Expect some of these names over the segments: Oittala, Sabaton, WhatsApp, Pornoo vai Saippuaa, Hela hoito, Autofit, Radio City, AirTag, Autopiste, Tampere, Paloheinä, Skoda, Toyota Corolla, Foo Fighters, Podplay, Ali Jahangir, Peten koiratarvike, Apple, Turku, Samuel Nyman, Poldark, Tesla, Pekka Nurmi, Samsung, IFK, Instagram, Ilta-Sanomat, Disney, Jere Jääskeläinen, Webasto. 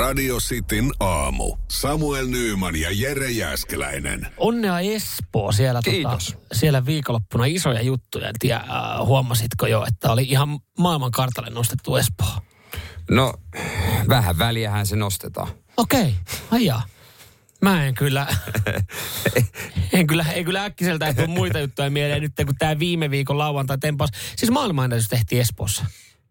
Radio Cityn aamu. Samuel Nyman ja Jere Jääskeläinen. Onnea Espoo siellä. Kiitos. Siellä viikonloppuna isoja juttuja. En tiedä, huomasitko jo, että oli ihan maailman kartalle nostettu Espoo? No, vähän väliähän se nostetaan. Okei, aijaa. Mä en kyllä äkkiseltä, ei tule muita juttuja mieleen nyt, kun tää viime viikon lauantai tempaus. Siis maailmanennätys tehtiin Espoossa.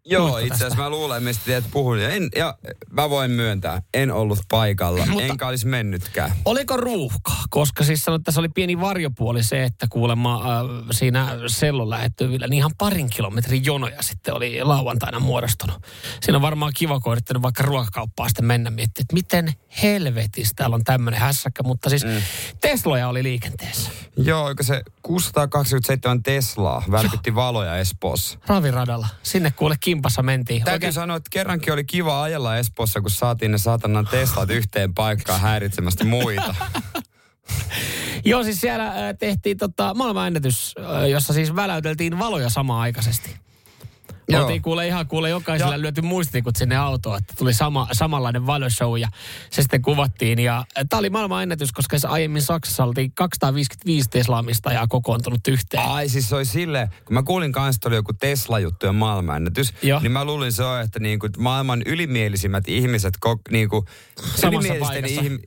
Joo, itse asiassa mä luulen, mistä teet puhuin. Ja mä voin myöntää, en ollut paikalla, enkä olisi mennytkään. Oliko ruuhkaa? Koska siis sanotaan, että se oli pieni varjopuoli se, että kuulemma siinä sellon lähettyvillä niin ihan parin kilometrin jonoja sitten oli lauantaina muodostunut. Siinä on varmaan kiva, kun yrittänyt vaikka ruokakauppaa sitten mennä miettimään, että miten helvetissä täällä on tämmöinen hässäkkä. Mutta siis Tesloja oli liikenteessä. Joo, oiko se 627 Teslaa välkytti valoja Espoossa. Raviradalla, sinne kuule kimpassa mentiin. Täytyy sanoa, että kerrankin oli kiva ajella Espoossa, kun saatiin ne saatanan Teslat yhteen paikkaan häiritsemästä muita. Joo, siis siellä tehtiin maailmanennätys, jossa siis väläyteltiin valoja samaan aikaisesti. Oltiin kuule jokaisella lyöty muistitikut sinne autoon, että tuli samanlainen valoshow ja se sitten kuvattiin. Ja tämä oli maailmanennätys, koska aiemmin Saksassa oltiin 255 Tesla-omistajaa kokoontunut yhteen. Ai siis se oli silleen, kun mä kuulin kanssa, että oli joku Tesla-juttujen maailmanennätys, niin mä luulin se on, että niinku maailman ylimielisimmät ihmiset,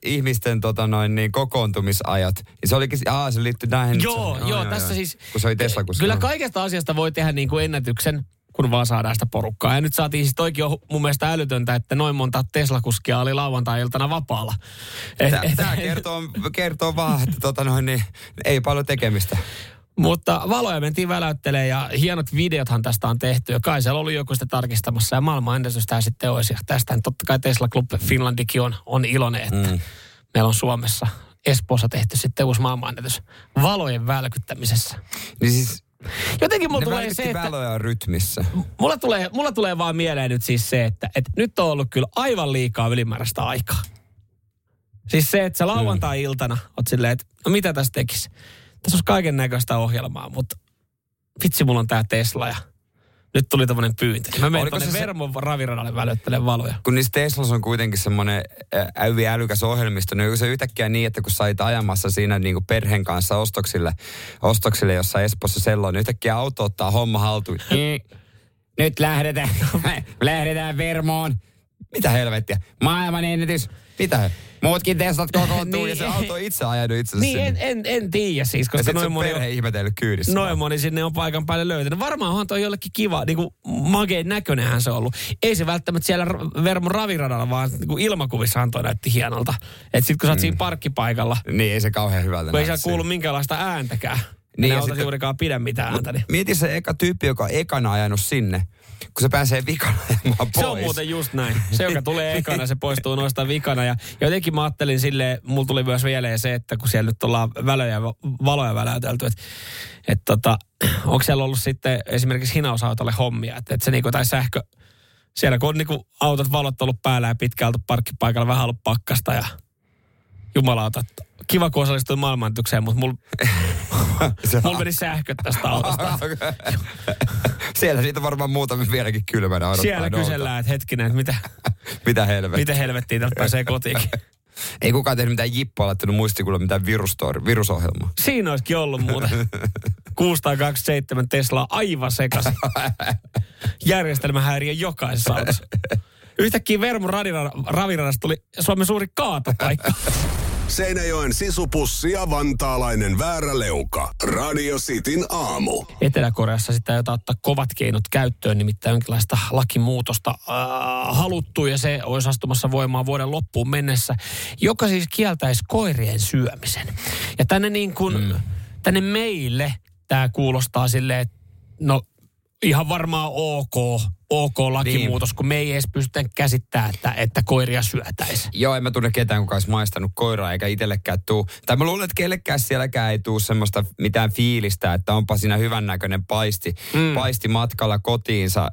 ihmisten kokoontumisajat. Ja se olikin, se liittyi näihin. Joo, tässä siis. Kun se oli Tesla, kun kyllä kaikesta asiasta voi tehdä niinku ennätyksen, kun vaan saadaan sitä porukkaa. Ja nyt saatiin siis toikin on mun mielestä älytöntä, että noin monta Tesla-kuskia oli lauantai-iltana vapaalla. Tämä kertoo vaan, että ei paljon tekemistä. Mutta valoja mentiin väläyttelemään ja hienot videothan tästä on tehty. Ja kai siellä oli joku sitä tarkistamassa ja maailmanennätystähän sitten olisi. Ja tästähän totta kai Tesla Club Finlandikin on iloinen, että meillä on Suomessa Espoossa tehty sitten uusi maailmanennätys valojen välkyttämisessä. Niin siis jotenkin mulla tulee se, että valoja rytmissä. Mulla tulee vaan mieleen nyt siis se, että nyt on ollut kyllä aivan liikaa ylimääräistä aikaa. Siis se, että sä lauantai-iltana oot silleen, että no mitä tässä tekisi? Tässä olisi kaiken näköistä ohjelmaa, mutta vitsi mulla on tää Tesla ja nyt tuli tämmöinen pyyntö. Mä menen tuonne Vermon raviradalle välöttelemään valoja. Kun niissä Teslassa on kuitenkin semmoinen älykäs ohjelmisto, niin se yhtäkkiä niin, että kun sä olit ajamassa siinä niin kuin perheen kanssa ostoksille jossa Espoossa selloin, niin yhtäkkiä auto ottaa homma haltuun. Nyt lähdetään Vermoon. Mitä helvettiä? Maailmanennätys. Mitä? Muutkin Teslat kokoontuu ja se auto itse ajanut itse asiassa. Niin, en tiedä siis, koska ja noin moni on perhe ihmetellyt kyydissä. Noin moni sinne on paikan päälle löytänyt. Varmaan onhan toi jollekin kiva, niin kuin mageen näköinenhän se on ollut. Ei se välttämättä siellä Vermon raviradalla, vaan niin ilmakuvissahan toi näytti hienolta. Että sit kun sä oot siinä parkkipaikalla. Niin, ei se kauhean hyvältä näytä. Ei siellä kuulu minkäänlaista ääntäkään. Niin, autot juurikaan pidä mitään ääntä. Niin. Mieti se eka tyyppi, joka on ekana ajanut sinne. Kun se pääsee vikana pois. Se on muuten just näin. Se, joka tulee ekana, se poistuu noista vikana. Ja jotenkin mä ajattelin silleen, mulla tuli myös mieleen se, että kun siellä nyt ollaan valoja väläytelty, että onko siellä ollut sitten esimerkiksi hinausautolle hommia, että se niinku, tai sähkö, siellä kun on niinku autot valot ollut päällä ja pitkä oltu parkkipaikalla, vähän ollut pakkasta ja jumalauta, kiva kun osallistui maailmanennätykseen, mutta mulla meni sähköt tästä autosta. Siellä siitä varmaan muutamia vieläkin kylmänä odottaa. Siellä kysellään, että hetkinen, että mitä helvettiä tältä pääsee kotiinkin. Ei kukaan tehnyt mitään jippaa, laittanut muistikulle mitään virusohjelmaa. Siinä olisikin ollut muuten. 627 Teslaa aivan sekaisin. Järjestelmähäiriö jokaisessa autossa. Yhtäkkiä Vermon raviradasta tuli Suomen suuri kaatopaikka. Seinäjoen sisupussi ja vantaalainen vääräleuka. Radio Cityn aamu. Etelä-Koreassa sitä jotain ottaa kovat keinot käyttöön, nimittäin jonkinlaista lakimuutosta haluttu, ja se olisi astumassa voimaan vuoden loppuun mennessä, joka siis kieltäisi koirien syömisen. Ja tänne meille tämä kuulostaa silleen, että no ihan varmaan ok lakimuutos, niin. Kun me ei edes pystytä käsittämään, että koiria syötäisi. Joo, en mä tunne ketään, kuka olisi maistanut koiraa, eikä itsellekään tuu. Tai mä luulen, että kellekään sielläkään ei tuu semmoista mitään fiilistä, että onpa siinä hyvännäköinen paisti matkalla kotiinsa,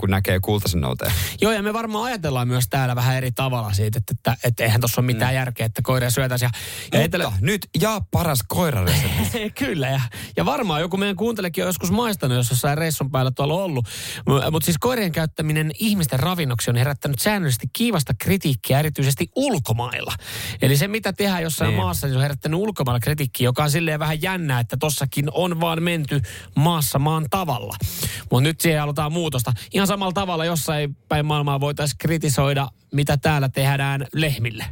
kun näkee Kultaisen Nouteen. Joo, ja me varmaan ajatellaan myös täällä vähän eri tavalla siitä, että eihän tuossa ole mitään järkeä, että koiria syötäisi. Mutta nyt jaa paras koiraresepti. Kyllä, ja varmaan joku meidän kuuntelekin on joskus maistanut, jos jossain reissun päällä tuolla on ollut. Mutta Siis koirien käyttäminen ihmisten ravinnoksi on herättänyt säännöllisesti kiivasta kritiikkiä erityisesti ulkomailla. Eli se, mitä tehdään jossain maassa, niin on herättänyt ulkomailla kritiikkiä, joka on silleen vähän jännää, että tossakin on vaan menty maassa maan tavalla. Mutta nyt siihen halutaan muutosta. Ihan samalla tavalla jossain päin maailmaa voitaisiin kritisoida, mitä täällä tehdään lehmille.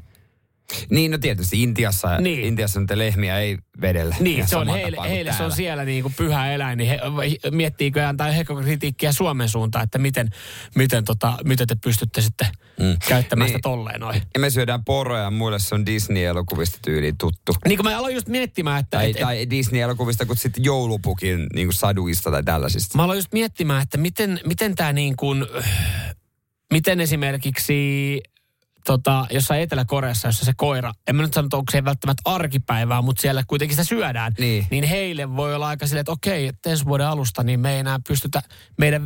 Niin, no tietysti Intiassa, niin. Intiassa niitä lehmiä ei vedellä. Niin, se on heille se on siellä niin kuin pyhä eläin, niin he miettiikö ja antaa kritiikkiä Suomen suuntaan, että miten te pystytte sitten käyttämään sitä tolleen noin. Ja me syödään poroja ja muille se on Disney-elokuvista tyyliin tuttu. Niin kuin mä aloin just miettimään, että... Tai Disney-elokuvista, kun sitten joulupukin niin kuin saduista tai tällaisista. Mä aloin just miettimään, että miten tämä niin kuin... Miten esimerkiksi... jossain Etelä-Koreassa, jossa se koira, en mä nyt sano, onko se välttämättä arkipäivää, mutta siellä kuitenkin sitä syödään, niin heille voi olla aika silleen, että okei, ensi vuoden alusta niin me ei enää pystytä,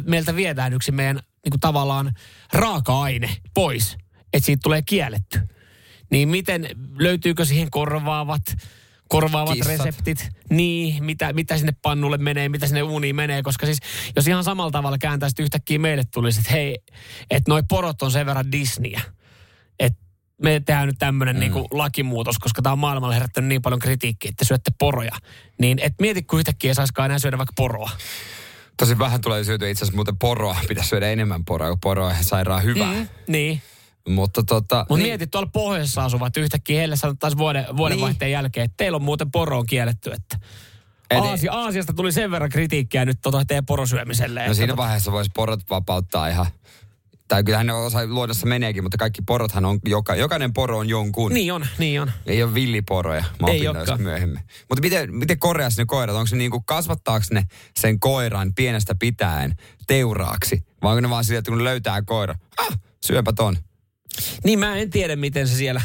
meiltä viedään yksi meidän niin kuin tavallaan raaka-aine pois, että siitä tulee kielletty. Niin miten, löytyykö siihen korvaavat kissat. Reseptit, niin, mitä sinne pannulle menee, mitä sinne uuniin menee, koska siis jos ihan samalla tavalla kääntäisit yhtäkkiä meille tulisi, että hei, että noi porot on sen verran Disneyä. Että me tehdään nyt tämmöinen niinku lakimuutos, koska tämä on maailmalla herättänyt niin paljon kritiikkiä, että syötte poroja. Niin et mieti, kun yhtäkkiä ei saisikaan enää syödä vaikka poroa. Tosi vähän tulee syötyä itse asiassa muuten poroa. Pitäisi syödä enemmän poroa, kun poro on sairaan hyvää. Niin. Mutta Mut mieti, tuolla pohjoisessa asuvat yhtäkkiä heille sanottaisiin vuodenvaihteen jälkeen, että teillä on muuten poro on kielletty, että... Aasiasta tuli sen verran kritiikkiä nyt teidän porosyömiselle. No siinä vaiheessa voisi porot vapauttaa ihan... Tai kyllähän ne osa luodossa meneekin, mutta kaikki porothan on, jokainen poro on jonkun. Niin on. Ei ole villiporoja, mä opin noista myöhemmin. Mutta miten Koreassa ne koirat, onko ne niinku kasvattaako ne sen koiran pienestä pitäen teuraaksi? Vai onko ne vaan silleen, että kun löytää koira, syöpä ton. Niin mä en tiedä, miten se siellä...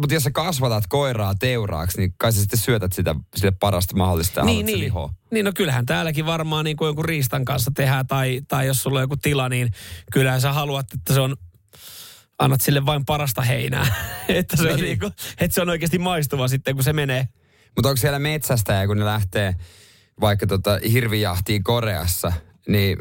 Mutta jos sä kasvatat koiraa teuraaksi, niin kai sä sitten syötät sitä parasta mahdollista ja haluat se lihoa. Niin, no kyllähän täälläkin varmaan niin kuin jonkun riistan kanssa tehdään tai jos sulla on joku tila, niin kyllähän sä haluat, että se on... Annat sille vain parasta heinää. Että se on niin kuin, että se on oikeasti maistuva sitten, kun se menee. Mutta onko siellä metsästäjä, kun ne lähtee vaikka hirvijahtiin Koreassa, niin...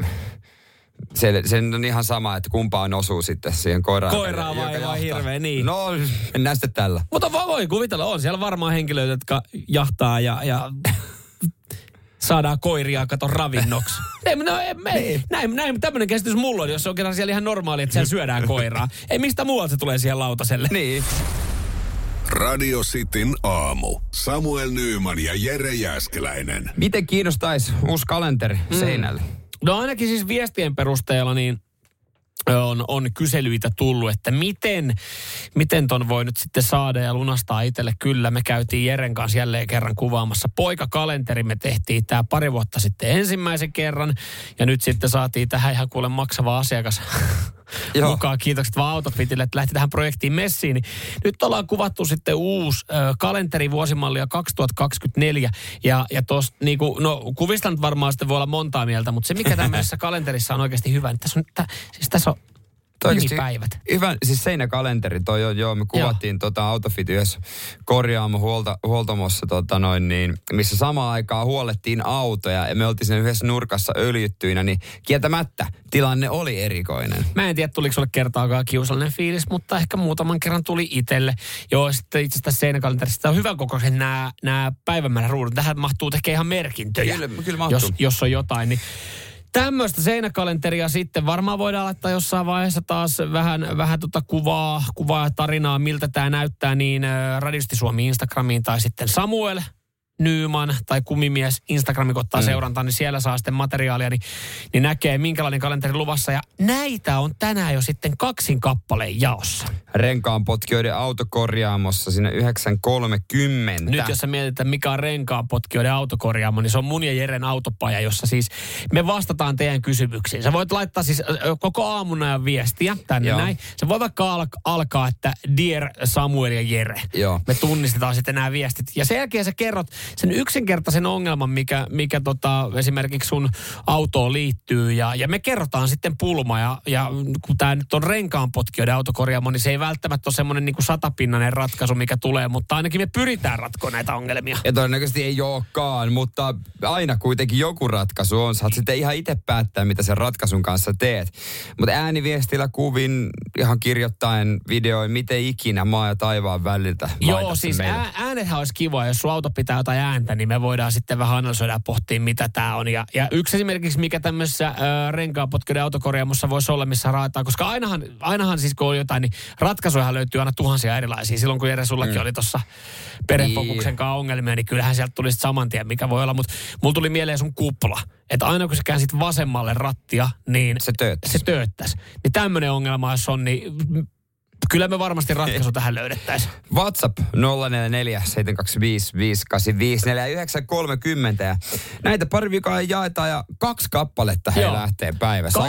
Se on ihan sama, että kumpaan osuu sitten siihen koiraan. Koiraa vai hirveä, niin. No, mennään sitten tällä. Mutta voi kuvitella, on siellä varmaan henkilöitä, jotka jahtaa ja saadaan koiria kato ravinnoksi. Näin tämmöinen käsitys mulla on, jos on kerran siellä ihan normaali, että siellä syödään koiraa. Ei mistä muualta se tulee siihen lautaselle. Niin. Radio Cityn aamu. Samuel Nyman ja Jere Jääskeläinen. Miten kiinnostaisi uusi kalenteri seinälle? No ainakin siis viestien perusteella niin on kyselyitä tullut, että miten ton voi nyt sitten saada ja lunastaa itselle. Kyllä, me käytiin Jeren kanssa jälleen kerran kuvaamassa poikakalenteri. Me tehtiin tää pari vuotta sitten ensimmäisen kerran ja nyt sitten saatiin tähän ihan kuule maksava asiakas mukaan. Kiitokset vaan Autopitille, että lähti tähän projektiin messiin. Nyt ollaan kuvattu sitten uusi kalenteri vuosimallia 2024 ja tosta niinku, no kuvista nyt varmaan sitten voi olla montaa mieltä, mutta se mikä tämmöisessä kalenterissa on oikeasti hyvä, niin tässä on nimipäivät. Hyvä, siis seinäkalenteri toi on, me kuvattiin Autofit yhdessä korjaamohuoltomossa missä samaan aikaan huolettiin autoja ja me oltiin siinä yhdessä nurkassa öljyttyinä, niin kieltämättä tilanne oli erikoinen. Mä en tiedä, tuliko sulle kertaakaan kiusallinen fiilis, mutta ehkä muutaman kerran tuli itselle. Joo, sitten itse asiassa seinäkalenterissa on hyvän kokoiset nämä päivämäärän ruudut. Tähän mahtuu tekemään ihan merkintöjä, kyllä mahtuu. Jos on jotain, niin... Tämmöistä seinäkalenteria sitten varmaan voidaan laittaa jossain vaiheessa taas vähän kuvaa ja tarinaa, miltä tämä näyttää, niin Radiosti Suomi Instagramiin tai sitten Samuel Nyman tai Kumimies Instagramin, kun ottaa seurantaa, niin siellä saa sitten materiaalia, niin näkee minkälainen kalenteri luvassa. Ja näitä on tänään jo sitten 2 kappaleen jaossa. Renkaanpotkijoiden autokorjaamossa siinä 9.30. Nyt jos sä mietit, mikä on renkaanpotkijoiden autokorjaamo, niin se on mun ja Jeren autopaja, jossa siis me vastataan teidän kysymyksiin. Sä voit laittaa siis koko aamun ajan viestiä tänne näin. Se voi vaikka alkaa, että Dear Samuel ja Jere. Joo. Me tunnistetaan sitten nämä viestit. Ja sen jälkeen sä kerrot... sen yksinkertaisen ongelman, mikä esimerkiksi sun autoon liittyy. Ja me kerrotaan sitten pulma. Ja kun tämä nyt on renkaanpotkijoiden autokorjaamo, niin se ei välttämättä ole semmoinen niin kuin satapinnainen ratkaisu, mikä tulee. Mutta ainakin me pyritään ratkoa näitä ongelmia. Ja todennäköisesti ei olekaan, mutta aina kuitenkin joku ratkaisu on. Saat sitten ihan itse päättää, mitä sen ratkaisun kanssa teet. Mutta ääniviestillä, kuvin, ihan kirjoittaen videoin, miten ikinä maa ja taivaan väliltä. Joo, siis äänethän olisi kiva, jos sun auto pitää jotain ääntä, niin me voidaan sitten vähän analysoida ja pohtia, mitä tää on. Ja yksi esimerkiksi, mikä tämmöisessä renkaanpotkijoiden autokorjaamossa voisi olla, missä raataan, koska ainahan siis kun on jotain, niin ratkaisuja löytyy aina tuhansia erilaisia. Silloin kun Jere sullakin oli tuossa perefokuksen kanssa ongelmia, niin kyllähän sieltä tuli sitten saman tien, mikä voi olla. Mutta mulla tuli mieleen sun kupla. Että aina kun sä käänsit vasemmalle rattia, niin se tööttäisi. Niin tämmöinen ongelma, jos on, niin kyllä me varmasti ratkaisu tähän löydettäisiin. WhatsApp 044 725 585 4 9 30. Näitä pari vikaa jaetaan ja 2 kappaletta he lähtee päivässä.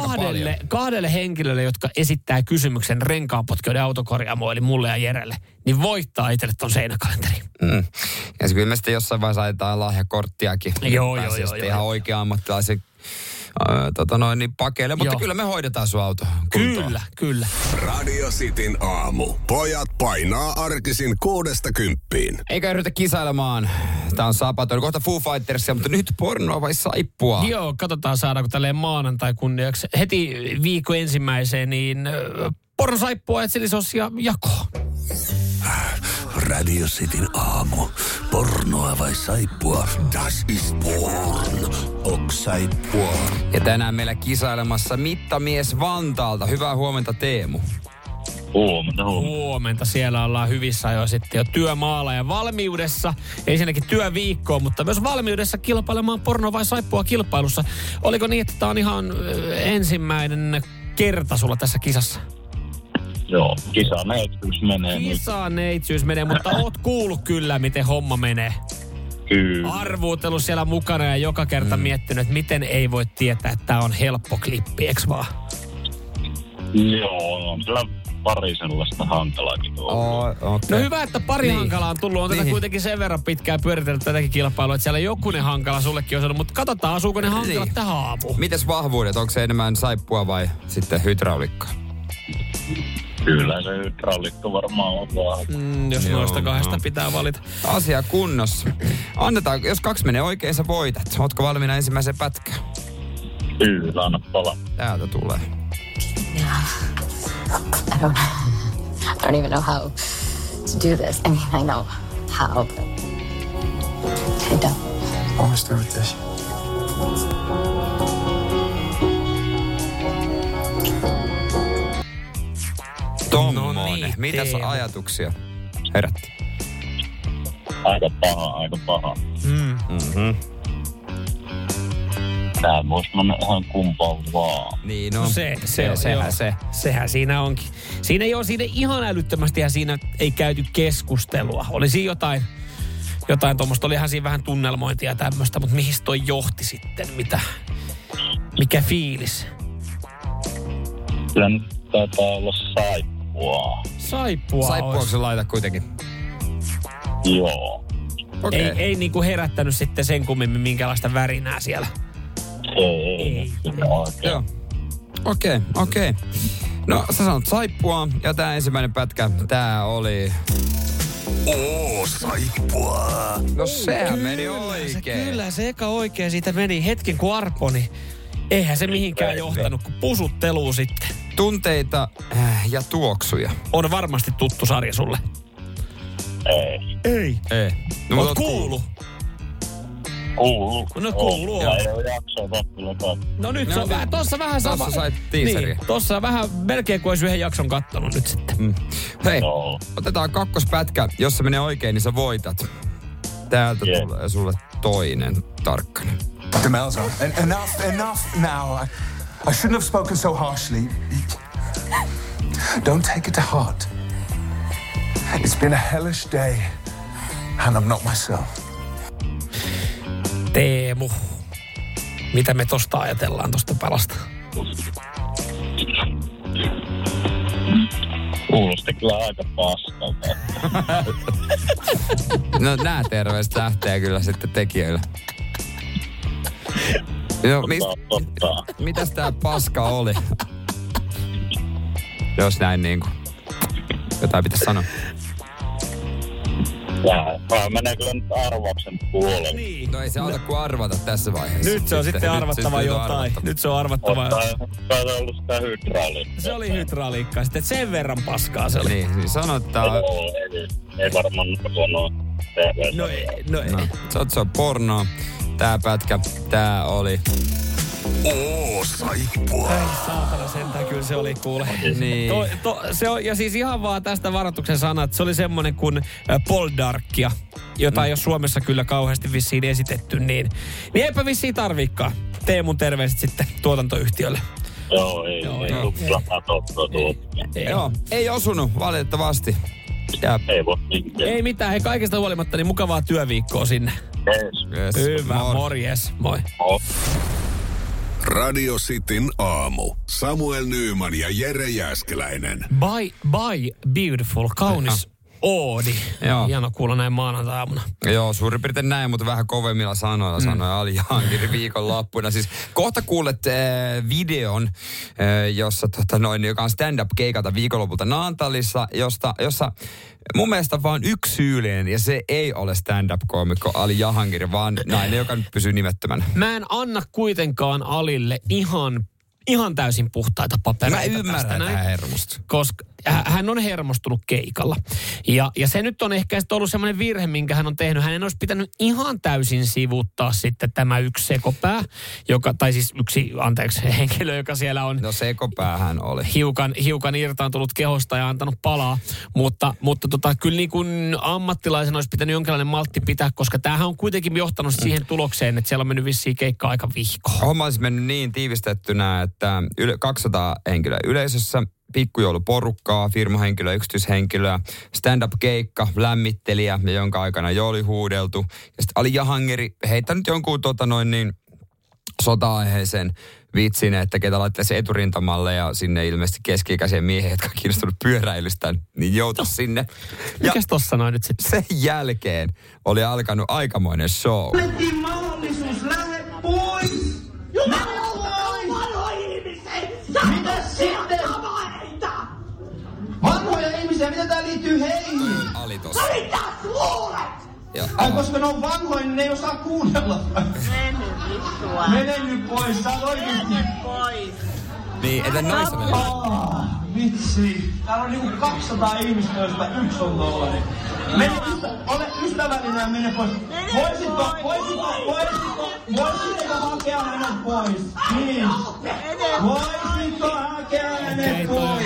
Kahdelle henkilölle, jotka esittää kysymyksen renkaanpotkijoiden autokorjaamoon, eli mulle ja Jerelle, niin voittaa itselle ton seinäkalenterin. Mm. Ja se kyllä me sitten jossain vaiheessa ajetaan lahjakorttiakin. Joo. Ihan oikea ammattilaisen pakeille, mutta kyllä me hoidetaan sun auto kuntoon. Kyllä. Radio Cityn aamu. Pojat painaa arkisin 6–10. Eikä yritä kisailemaan. Tää on Sabaton. Kohta Foo Fightersia, mutta nyt pornoa vai saippuaa? Joo, katsotaan saadaanko tälleen maanantai kunniaksi. Heti viikon ensimmäiseen, niin porno saippua etsilisosia jakoon. Radio Cityn aamu. Pornoa vai saippua? Das ist porn. Ok saippua. Ja tänään meillä kisailemassa mittamies Vantaalta. Hyvää huomenta, Teemu. Huomenta. Siellä ollaan hyvissä ajoin sitten jo työmaalla ja valmiudessa. Ensinnäkin työviikkoon, mutta myös valmiudessa kilpailemaan pornoa vai saippua kilpailussa. Oliko niin, että tämä on ihan ensimmäinen kerta sulla tässä kisassa? Joo, kisaneitsyys menee, mutta oot kuullut kyllä, miten homma menee. Kyllä. Arvuutelu siellä mukana ja joka kerta miettinyt, että miten ei voi tietää, että tää on helppo klippi, eiks vaan? Joo, on siellä pari sellaista hankalaakin tullut. Okay. No hyvä, että pari hankalaa on tullut. On tätä kuitenkin sen verran pitkään pyöritellyt tätäkin kilpailua, että siellä jokunen hankala sullekin on sanonut, mutta katsotaan, asuuko ne hankalat tähän aamuun. Mites vahvuudet, onko se enemmän saippua vai sitten hydraulikkaa? Kyllä se hydraulikko varmaan on vaan. Jos noista kahdesta pitää valita. Asia kunnossa. Annetaan, jos 2 menee oikein, sä voitat. Ootko valmiina ensimmäiseen pätkään? Kyllä, anna pala. Täältä tulee. I don't even know how to do this. I mean, I know how, but I don't. I want to start with this. Tommoinen. Mitäs ajatuksia herätti? Aika paha. Mm-hmm. Tää voisi mennä ihan kumpaan vaan. Niin on. No, sehän Sehän siinä onkin. Siinä ei ole siinä ihan älyttömästi ja siinä ei käyty keskustelua. Oli siinä jotain tuommoista. Olihan siinä vähän tunnelmointia ja tämmöistä, mutta mihin toi johti sitten? Mikä fiilis? Kyllä nyt taitaa olla saippua. Saippuaako se laita kuitenkin? Joo. Okay. Ei niinku herättänyt sitten sen kummemmin minkälaista värinää siellä. Ei. Joo. Okei. No sä sanot saippua ja tää ensimmäinen pätkä, tää oli... saippua. No sehän meni oikein. Kyllä se eka oikein siitä meni hetken kun arponi. Eihän se mihinkään johtanut, kun pusutteluu sitten. Tunteita ja tuoksuja. On varmasti tuttu sarja sulle. Ei. No, oot kuullut. No kuuluu. No nyt se on vähän, tossa vähän sama. Tossa sait tiiseriä. Niin, tossa vähän melkein kuin olisi yhden jakson kattonut nyt sitten. Hei, otetaan kakkospätkä. Jos se menee oikein, niin sä voitat. Täältä tulee sulle toinen tarkkana. Demelza, enough now. I shouldn't have spoken so harshly. Don't take it to heart. It's been a hellish day, and I'm not myself. Teemu, mitä me tosta ajatellaan tosta palasta? Kuulosti kyllä aika paskalta. No nää terveiset lähtee kyllä sitten tekijöillä. No, mitäs tää paska oli? Jos näin niinku. Jotain pitäis sanoa. Vähän meneekö nyt arvauksen puolelle? Niin. No ei se auta kuin arvata tässä vaiheessa. Nyt se on sitten arvattava jotain. Nyt se on arvattava jotain. Tai se on ollut sitä hydrauliikkaa. Se oli hydrauliikkaa. Sitten sen verran paskaa se oli. Niin sanottaa. No, ei varmaan sanoa. No ei. Se on pornoa. Tää pätkä. Tää oli... Saippua. Ei saatana, sentään kyllä se oli kuule. Niin. Se on, ja siis ihan vaan tästä varoituksen sana, että se oli semmoinen kuin Poldarkia, jota ei ole Suomessa kyllä kauheasti vissiin esitetty, niin eipä vissiin tarviikaan. Teemun terveiset sitten tuotantoyhtiölle. Joo, ei osunut valitettavasti. Ja ei mitään, hei kaikesta huolimatta, niin mukavaa työviikkoa sinne. Yes. Hyvä, morjes, moi. Radio Cityn aamu. Samuel Nyman ja Jere Jääskeläinen. Bye, bye, beautiful. Kaunis oodi. Hieno kuulla näin maanantai-aamuna. Joo, suurin piirtein näin, mutta vähän kovemmilla sanoilla sanoi Ali Jahangir viikonloppuna. Siis kohta kuulet videon, jossa, joka on stand-up-keikalta viikonlopulta Naantalissa, jossa mun mielestä vaan yksi syyllinen, ja se ei ole stand-up-koomikko Ali Jahangir, vaan nainen, joka nyt pysyy nimettömänä. Mä en anna kuitenkaan Alille ihan täysin puhtaita papereita. Mä ymmärrän tähän hermosta. Koska hän on hermostunut keikalla. Ja se nyt on ehkä ollut semmoinen virhe, minkä hän on tehnyt. Hänen olisi pitänyt ihan täysin sivuuttaa sitten tämä yksi sekopää, henkilö, joka siellä on. No sekopäähän oli. Hiukan irtaantunut kehosta ja antanut palaa. Mutta kyllä niin kuin ammattilaisen olisi pitänyt jonkinlainen maltti pitää, koska tämähän on kuitenkin johtanut siihen tulokseen, että siellä on mennyt vissiin keikka aika vihkoon. Homma olisi mennyt niin tiivistettynä, että 200 henkilöä yleisössä, pikkujouluporukkaa, firmahenkilöä, yksityishenkilöä, stand-up-keikka, lämmittelijä, jonka aikana jo oli huudeltu. Ja sitten Ali Jahangir heittänyt jonkun sota-aiheisen vitsin, että ketä laittaisi eturintamalle ja sinne ilmeisesti keski-ikäisiä miehiä, jotka on kiinnostunut pyöräilystä, niin joutuisi sinne. Ja mikäs tossa noin nyt sitten? Sen jälkeen oli alkanut aikamoinen show. Lettiin mahdollisuus, lähde pois! Vanhoja ihmisiä, mitä tää liittyy heihin? Ali tossa. No niin taas luulet! Koska ne on vanhoja, niin ne ei osaa kuunnella. Mene nyt pois, tää on oikeesti. Mene pois. Niin, etä noissa mennä. Vitsi. Täällä on niinku 200 ihmistä, joista yksi on tollainen. Ole ystävällinen ja mene pois. Voisitko hakea hänet pois? Niin. Voisitko hakea hänet pois?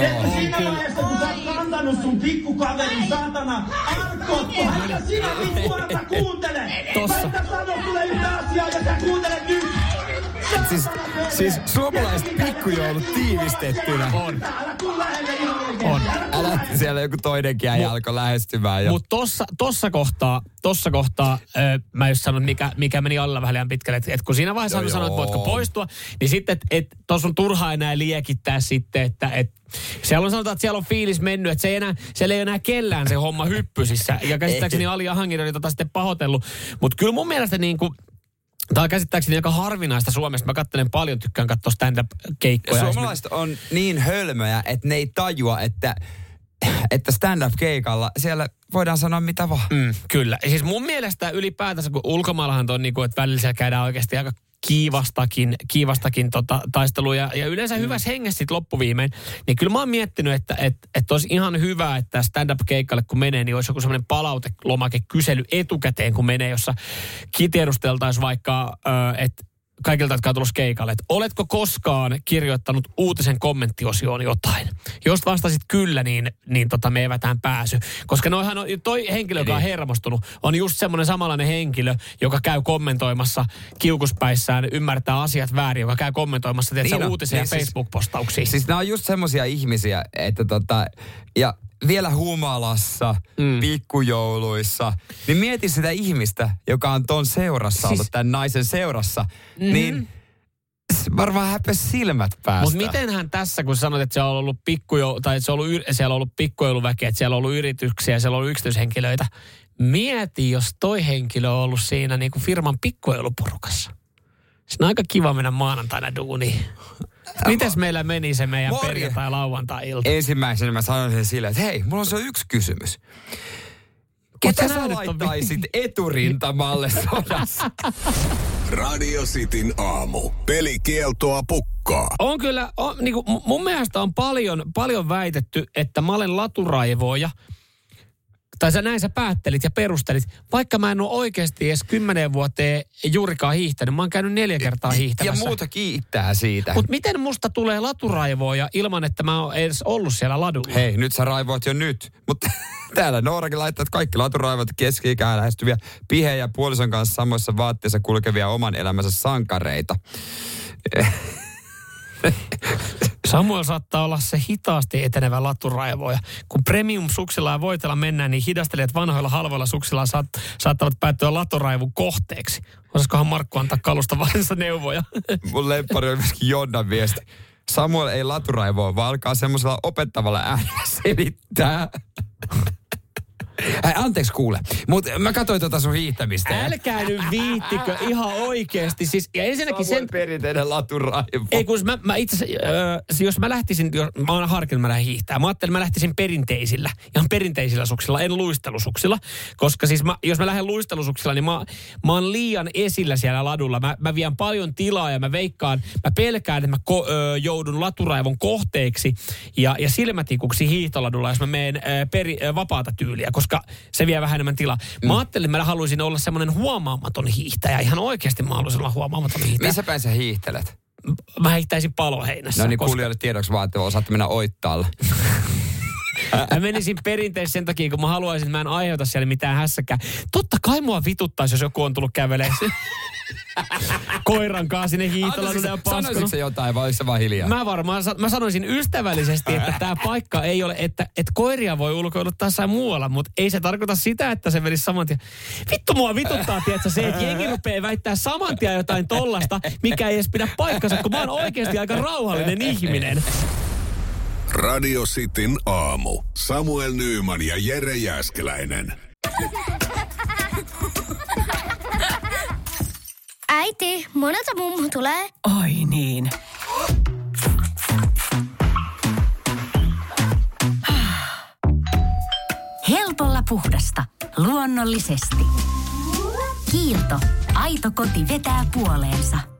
Että siinä vaiheessa, kun sä oot kantanut sun pikkukaverin, saatana, arkotko, eikä sinä pikkuarta kuuntele! Vaikka sano sulle yhtä asiaa ja sä kuuntelet nyt! Siis suomalaiset pikkujoulut tiivistettynä. On. Alatti siellä joku toinenkin ja alkoi lähestymään. Mutta tossa kohtaa mä just sanon, mikä meni alla vähän liian pitkälle. Että kun siinä vaiheessa sanoit, että voitko poistua, niin sitten, että tuossa on turhaa enää liekittää sitten, että siellä on sanotaan, että siellä on fiilis mennyt, että siellä ei enää kellään se homma hyppysissä. Ja käsittääkseni Ali Jahangir oli sitten pahoitellut. Mutta kyllä mun mielestä niin kuin... Tämä on käsittääkseni aika harvinaista Suomesta. Mä katselen paljon, tykkään katsoa stand-up-keikkoja. Suomalaiset on niin hölmöjä, että ne ei tajua, että stand-up-keikalla siellä voidaan sanoa mitä vaan. Kyllä. Ja siis mun mielestä ylipäätänsä, kun ulkomaillahan on niin kuin, että välillä siellä käydään oikeasti aika kiivastakin taisteluja ja yleensä hyvässä hengessä sitten loppuviimein, niin kyllä mä oon miettinyt, että olisi ihan hyvä, että stand-up-keikalle kun menee, niin olisi joku semmoinen palautelomake-kysely etukäteen, kun menee, jossa tiedusteltaisiin vaikka, että kaikilta, jotka on tulossa keikalle, että oletko koskaan kirjoittanut uutisen kommenttiosioon jotain? Jos vastasit kyllä, niin me evätään pääsy. Koska toi henkilö, joka on hermostunut, on just semmoinen samanlainen henkilö, joka käy kommentoimassa kiukuspäissään, ymmärtää asiat väärin, joka käy kommentoimassa uutisia ja Facebook-postauksia. Siis nämä on just semmoisia ihmisiä, että ja vielä humalassa, pikkujouluissa, niin mieti sitä ihmistä, joka on ton seurassa, ollut tämän naisen seurassa, niin varmaan häpes silmät päästä. Mutta mitenhän tässä, kun sanoit, että siellä on ollut pikkujouluväkeä, että siellä on ollut yrityksiä, siellä on ollut yksityishenkilöitä. Mieti, jos toi henkilö on ollut siinä niin kuin firman pikkujouluporukassa. Se on aika kiva mennä maanantaina duuniin. Mites meillä meni se meidän perjantai- ja lauantai-ilta? Ensimmäisenä mä sanoin sille, että hei, mulla on se yksi kysymys. Ketä sä laittaisit eturintamalle sodassa? Radio Cityn aamu. Pelikieltoa pukkaa. On kyllä, niin kuin, mun mielestä on paljon väitetty, että mä olen laturaivoja. Tai sä näin sä päättelit ja perustelit, vaikka mä en ole oikeasti edes 10 vuoteen juurikaan hiihtänyt. Mä oon käynyt 4 kertaa hiihtämässä. Ja muuta kiittää siitä. Mutta miten musta tulee laturaivoja ilman, että mä oon edes ollut siellä ladulla? Hei, nyt sä raivoat jo nyt. Mutta täällä Noorakin laittaa, että kaikki laturaivoat keski-ikään lähestyviä pihejä ja puolison kanssa samoissa vaatteissa kulkevia oman elämänsä sankareita. Samuel saattaa olla se hitaasti etenevä laturaivoja. Kun premium-suksilla ja voitella mennään, niin hidastelijat vanhoilla halvoilla suksilla saattavat päättyä laturaivun kohteeksi. Olisikohan Markku antaa kalusta vaiheessa neuvoja? Mun lemppari on myöskin Jonnan viesti. Samuel ei laturaivoa, vaan alkaa semmoisella opettavalla äänellä selittää. Anteeksi kuule, mutta mä katsoin tuota sun hiihtämistä. Älkää nyt viittikö ihan oikeesti. Siis, ja ensinnäkin sen... perinteinen laturaivo. Ei kun mä itse jos mä lähtisin, mä oon harkinnut, mä lähden hiihtää. Mä ajattelin, mä lähtisin ihan perinteisillä suksilla, en luistelusuksilla. Koska siis jos mä lähden luistelusuksilla, niin mä oon liian esillä siellä ladulla. Mä vien paljon tilaa ja mä pelkään, että mä joudun laturaivon kohteeksi ja silmätikuksi hiihtoladulla, jos mä menen vapaata tyyliä, koska se vie vähän enemmän tilaa. Mä ajattelin, että mä haluaisin olla semmoinen huomaamaton hiihtäjä. Ihan oikeasti mä haluaisin olla huomaamaton hiihtäjä. Missä päin sä hiihtelet? Mä hiihtäisin Paloheinässä. No niin, koska... kuulijoille tiedoksi vaan, että osaatte mennä Oittaalle. Mä menisin perinteisesti sen takia, kun mä haluaisin, että mä en aiheuta siellä mitään hässäkään. Totta kai mua vituttaisi, jos joku on tullut kävelemään koiran kanssa sinne hiihtoladulle ja paskunut. Sanoisitko sä jotain vai olis sä vaan hiljaa? Mä varmaan sanoisin ystävällisesti, että tää paikka ei ole, että koiria voi ulkoiluttaa jossain muualla, mutta ei se tarkoita sitä, että se menisi saman tien. Vittu mua vituttaa, tiedätkö se, että jengi rupeaa väittää saman tien jotain tollasta, mikä ei edes pidä paikkansa, kun mä oon oikeasti aika rauhallinen ihminen. Radio Cityn aamu. Samuel Nyman ja Jere Jääskeläinen. Äiti, monelta mummu tulee? Oi niin. Helpolla puhdasta. Luonnollisesti. Kiilto. Aito koti vetää puoleensa.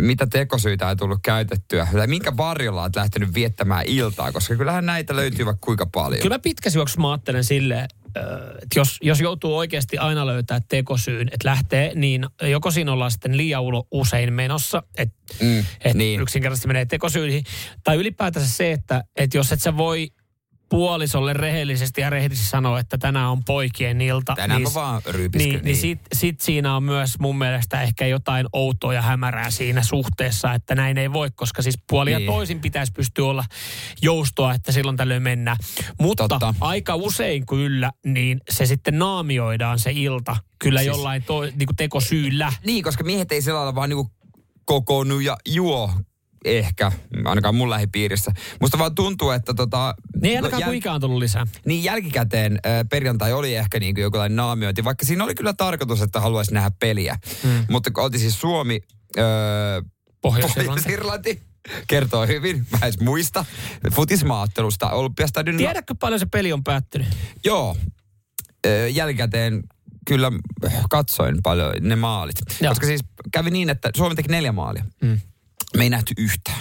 Mitä tekosyitä ei tullut käytettyä? Tai minkä varjolla olet lähtenyt viettämään iltaa? Koska kyllähän näitä löytyy vaikka kuinka paljon. Kyllä pitkäsi juoksussa mä ajattelen silleen, että jos joutuu oikeasti aina löytää tekosyyn, että lähtee, niin joko siinä ollaan sitten liian usein menossa, että yksinkertaisesti menee tekosyihin. Tai ylipäätänsä se, että jos et sä voi puolisolle rehellisesti ja rehellisesti sanoa, että tänään on poikien ilta. Tänään niin, vaan ryypiskyn. Niin sit siinä on myös mun mielestä ehkä jotain outoa ja hämärää siinä suhteessa, että näin ei voi, koska siis puolin ja toisin pitäisi pystyä olla joustoa, että silloin tällöin mennään. Mutta aika usein kyllä, niin se sitten naamioidaan se ilta kyllä siis, jollain niinku tekosyyllä. Niin, koska miehet ei sillä lailla vaan niinku kokoonnu ja juo. Ehkä, ainakaan mun lähipiirissä. Musta vaan tuntuu, että ne ei ainakaan kun ikään tullut lisää. Niin jälkikäteen perjantai oli ehkä niin kuin jokinlainen naamiointi, vaikka siinä oli kyllä tarkoitus, että haluaisi nähdä peliä. Mutta oltiin siis Suomi, Pohjois-Irlanti. Kertoo hyvin, mä en muista. Futismaattelusta, Olympiastadion. Tiedätkö paljon se peli on päättynyt? Joo, jälkikäteen kyllä katsoin paljon ne maalit. Joo. Koska siis kävi niin, että Suomi teki 4 maalia. Me ei nähty yhtään.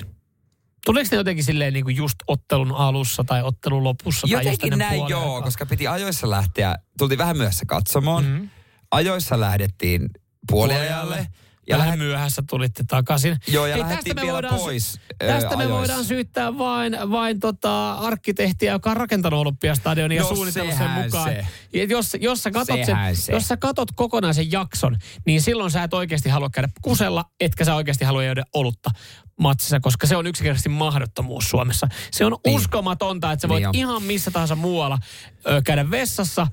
Tuleeko ne jotenkin silleen niin kuin just ottelun alussa tai ottelun lopussa? Jotenkin näin joo, koska piti ajoissa lähteä. Tultiin vähän myöhässä katsomaan. Ajoissa lähdettiin puoliajalle. Ja vähän myöhässä tulitte takaisin. Joo, ja lähdettiin vielä pois tästä me voidaan syyttää vain arkkitehtiä, joka on rakentanut Olympiastadionia ja suunnitellut sen mukaan. Se. Jos sä katot kokonaisen jakson, niin silloin sä et oikeasti halua käydä kusella, etkä sä oikeasti halua jäädä olutta matsissa, koska se on yksinkertaisesti mahdottomuus Suomessa. Se on uskomatonta, että sä voit ihan missä tahansa muualla käydä vessassa,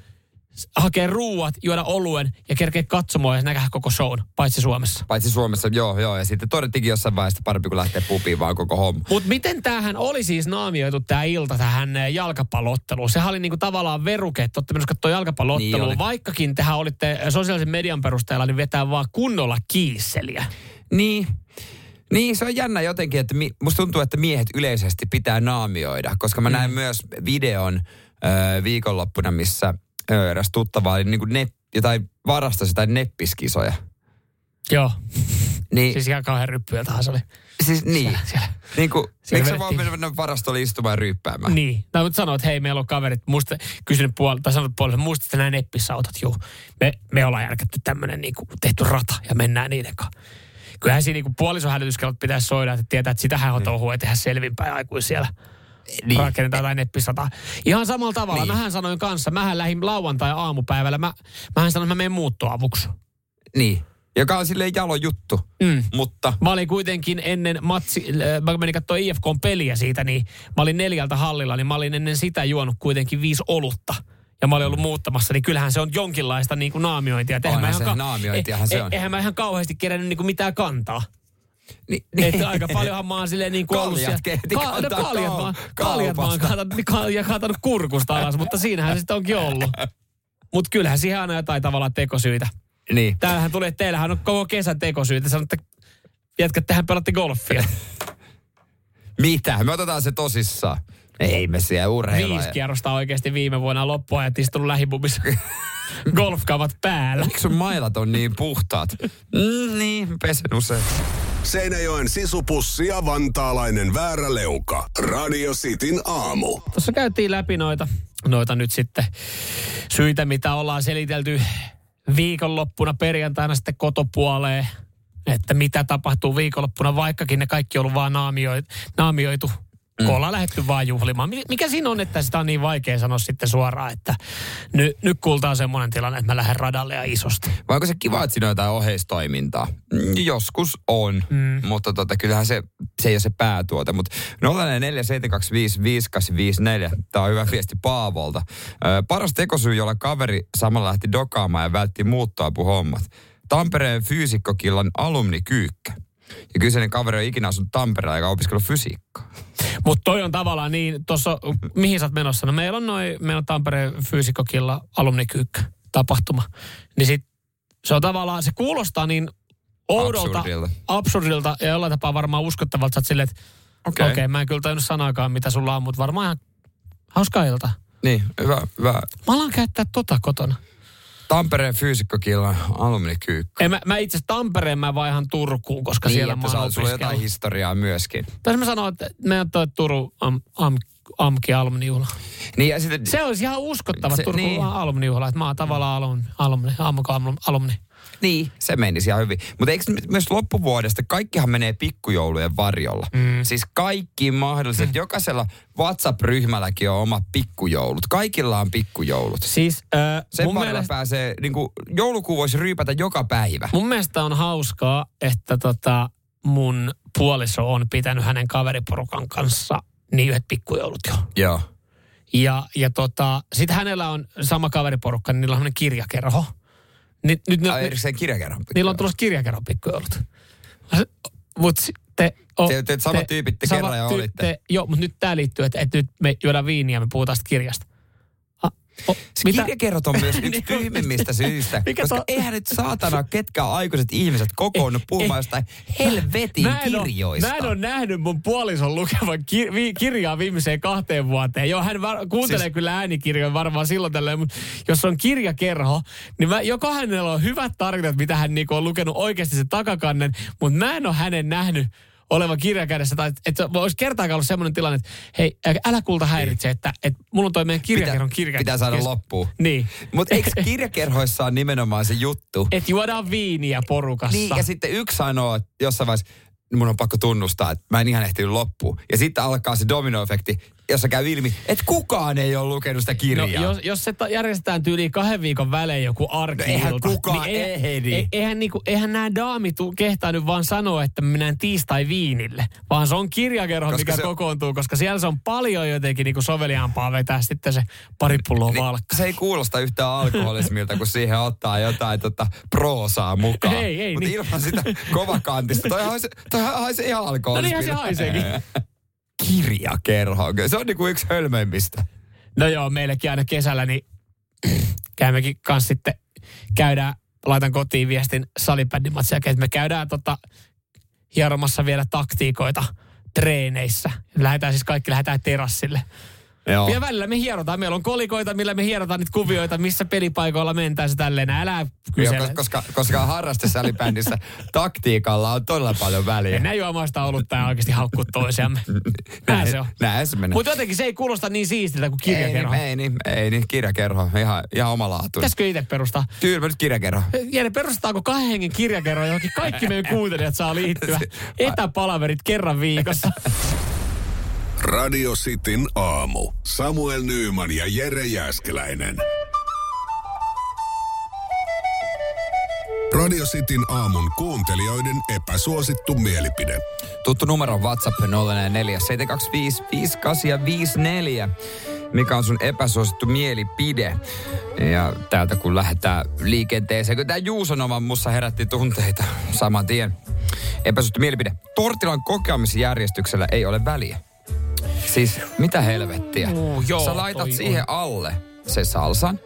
hakee ruuat, juoda oluen ja kerkee katsomaan ja näkää koko shown, paitsi Suomessa. Paitsi Suomessa, joo. Ja sitten todettiinkin jossain vaiheessa parempi, kun lähtee pubiin vaan koko homma. Mutta miten tämähän oli siis naamioitu tämä ilta tähän jalkapallootteluun? Sehän oli niinku tavallaan veruke, että olette menossa katsoa jalkapalloottelua, niin vaikkakin tehän olitte sosiaalisen median perusteella, niin vetää vaan kunnolla kiisseliä. Niin, se on jännä jotenkin, että musta tuntuu, että miehet yleisesti pitää naamioida, koska mä näin myös videon viikonloppuna, missä eräs tuttava oli niin kuin jotain varastasi tai neppiskisoja. Joo. Niin, siis ihan kauhean ryppyä tahansa oli. Siis niin. Siellä. Niin kuin, miksi se vaan mennä varastolle istumaan ja ryyppäämään? Niin. Tai mutta sanoit, että hei, meillä on kaverit, muistatko nämä neppisautot? Juu. Me ollaan järkätty tämmöinen niin kuin tehty rata ja mennään niiden kanssa. Kyllähän siinä niin kuin puolisohälytyskellot pitäisi soida, että tietää, että sitähän on touhua ja tehdä selvinpäin aikuisia siellä. Niin. Rakennetaan tai neppisataa. Ihan samalla tavalla. Niin. Mähän sanoin kanssa, mähän lähdin lauantai-aamupäivällä. Mähän sanoin, että mä menen muuttoavuksi. Niin. Joka on silleen jalo juttu. Mutta mä olin kuitenkin ennen matsi, mä menin katsoa IFK:n peliä siitä, niin mä olin 4 hallilla, niin mä olin ennen sitä juonut kuitenkin 5 olutta. Ja mä olin ollut muuttamassa, niin kyllähän se on jonkinlaista niin kuin naamiointia. Naamiointiahan se on. Eihän mä ihan kauheasti kerännyt niin kuin mitään kantaa. Että aika paljonhan mä oon silleen niin kuin ollut siellä. Kaljat mä oon kaatanut kurkusta alas, mutta siinähän se sitten onkin ollut. Mutta kyllähän siihen aina jotain tavallaan tekosyitä. Niin. Täällähän tulee, että teillähän on koko kesän tekosyitä. Sanoitte, jätkät, tehän pelatte golfia. Mitä? Me otetaan se tosissaan. Ei me siellä urheillaan. 5 kierrosta oikeasti viime vuonna loppuajat istunut lähipubissa. Golfkavat päällä. Miksi sun mailat on niin puhtaat? Niin, pesen usein. Seinäjoen sisupussi ja vantaalainen vääräleuka. Radio Cityn aamu. Tuossa käytiin läpi noita nyt sitten syitä, mitä ollaan selitelty viikonloppuna perjantaina sitten kotopuoleen. Että mitä tapahtuu viikonloppuna, vaikkakin ne kaikki on ollut vaan naamioitu. Kun ollaan lähdetty vaan juhlimaan. Mikä siinä on, että sitä on niin vaikea sanoa sitten suoraan, että nyt kultaa semmoinen tilanne, että mä lähden radalle ja isosti. Vaikka se kiva, että siinä on jotain oheistoimintaa? Joskus on, mutta kyllähän se ei ole se päätuote. Mutta 047255854, tämä on hyvä viesti Paavolta. Paras tekosyy, jolla kaveri samalla lähti dokaamaan ja vältti muuttoapuhommat. Tampereen fyysikkokillan alumnikyykkä. Ja kyseinen kaveri on ikinä asunut Tampereella eikä opiskellut fysiikkaa. Mutta toi on tavallaan niin, tuossa, mihin sä oot menossa? No meillä on Tampereen fyysikkokilla alumnikyykkä tapahtuma. Niin sit se on tavallaan, se kuulostaa niin oudolta, absurdilta ja jollain tapaa varmaan uskottavalta. Sä oot silleen, että okei, mä en kyllä tajunnut sanaakaan, mitä sulla on, mutta varmaan ihan hauskaa ilta. Niin, hyvä. Mä alan käyttää kotona. Tampereen fyysikkokillan alumnikyykkä. Mä itse asiassa Tampereen mä vaihan Turkuun, koska niin, siellä mä oon opiskellut. Sulla jotain historiaa myöskin. Tässä mä sanoin, että me on toi Turun AMKin alumnijuhla. Niin ja sitten, se olisi ihan uskottava Turkuun niin. Alumnijuhla, että mä oon tavallaan alumni. Niin, se menisi ihan hyvin. Mutta eikö myös loppuvuodesta, kaikkihan menee pikkujoulujen varjolla. Siis kaikki mahdolliset, jokaisella WhatsApp-ryhmälläkin on omat pikkujoulut. Kaikilla on pikkujoulut. Siis, sen varrella pääsee, niin kuin joulukuu voisi ryypätä joka päivä. Mun mielestä on hauskaa, että mun puoliso on pitänyt hänen kaveriporukan kanssa niin yhdet pikkujoulut jo. Joo. Ja sit hänellä on sama kaveriporukka, niin niillä on kirjakerho. Niillä on tulossa kirjakerran pikkujoulut. Mutta te samat tyypit kerran ja olitte. Joo, mutta nyt tämä liittyy, että nyt me juodaan viiniä ja me puhutaan sitä kirjasta. Kirjakerrot on myös yksi tyhmimmistä syistä, koska eihän nyt saatana ketkään aikuiset ihmiset kokoonnut puhumaan jostain helvetin kirjoista. Mä en ole nähnyt mun puolison lukevan kirjaa viimeiseen 2 vuoteen. Joo, hän kuuntelee siis kyllä äänikirjoja varmaan silloin tälleen, mutta jos on kirjakerho, niin joko hänellä on hyvät tarkoitat, mitä hän on lukenut oikeasti sen takakannen, mutta mä en ole hänen nähnyt oleva kirja kädessä. Tai että olisi kertaakaan ollut semmoinen tilanne, että hei, älä kulta häiritse, että mulla on toi meidän kirjakerhon kirja. Pitää saada loppuun. Niin. Mutta eikö kirjakerhoissa on nimenomaan se juttu? Että juodaan viiniä porukassa. Niin, ja sitten yksi sanoo jossain vaiheessa, mun on pakko tunnustaa, että mä en ihan ehtinyt loppuun. Ja sitten alkaa se dominoefekti, jossa käy ilmi, että kukaan ei ole lukenut sitä kirjaa. No, jos se järjestetään tyyliin 2 viikon välein joku arki-ilta. No, kukaan niin ehdi. Eihän nämä daamit kehtaa nyt vaan sanoa, että mennään tiistai viinille. Vaan se on kirjakerho, koska mikä se kokoontuu, koska siellä se on paljon jotenkin niin soveliaampaa vetää sitten se pari pulloa valkkaa. Se ei kuulosta yhtään alkoholismilta, kun siihen ottaa jotain proosaa mukaan. Mutta niin. Ilman sitä kovakantista. Toihan haisee ihan alkoholismilta. No niinhän se haiseekin. Kirjakerho. Se on niinku yksi hölmöimmistä. No joo, meillekin aina kesällä, niin käymmekin kanssa sitten, laitan kotiin viestin salibändimatsin jälkeen, että me käydään hieromassa vielä taktiikoita treeneissä. Lähdetään terassille. Joo. Ja välillä me hierotaan. Meillä on kolikoita, millä me hierotaan niitä kuvioita, missä pelipaikoilla mentään se tälleen. Älä kysele. Joo, koska harrastesalibändissä taktiikalla on todella paljon väliä. Mennään juomasta olutta ja oikeasti haukkuu toisiamme. Näin se on. Näin se menee. Mutta jotenkin se ei kuulosta niin siistiltä kuin kirjakerho. Ei niin. Kirjakerho. Ihan omalaatuinen. Pitäisikö itse perustaa? Kyllä, mä nyt kirjakerho. Ja perustetaanko 2 hengen kirjakerho, johonkin kaikki meidän kuuntelijat saa liittyä. Etäpalaverit kerran viikossa. Radio Cityn aamu. Samuel Nyman ja Jere Jääskeläinen. Radio Cityn aamun kuuntelijoiden epäsuosittu mielipide. Tuttu numero on WhatsApp 047255854. Mikä on sun epäsuosittu mielipide? Ja täältä kun lähdetään liikenteeseen, kun tää Juusonovan mussa herätti tunteita saman tien. Epäsuosittu mielipide. Tortilan kokeamisjärjestyksellä ei ole väliä. Siis, mitä helvettiä? Joo, sä laitat siihen alle se salsan,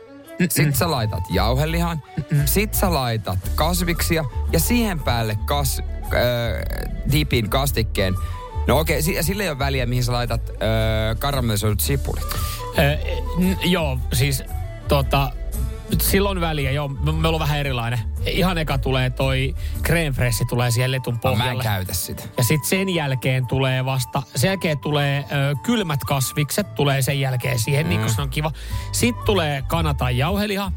sit sä laitat jauhelihan, sit sä laitat kasviksia ja siihen päälle dipin kastikkeen. No okei, sillä ei ole väliä, mihin sä laitat karamellisoidut sipulit. Joo, siis silloin väliä, joo. Me ollaan vähän erilainen. Ihan eka tulee toi crème fraîche tulee siihen letun pohjalle. No, mä en käytä sitä. Ja sitten sen jälkeen tulee kylmät kasvikset, tulee sen jälkeen siihen, niin kun se on kiva. Sitten tulee kana tai jauheliha,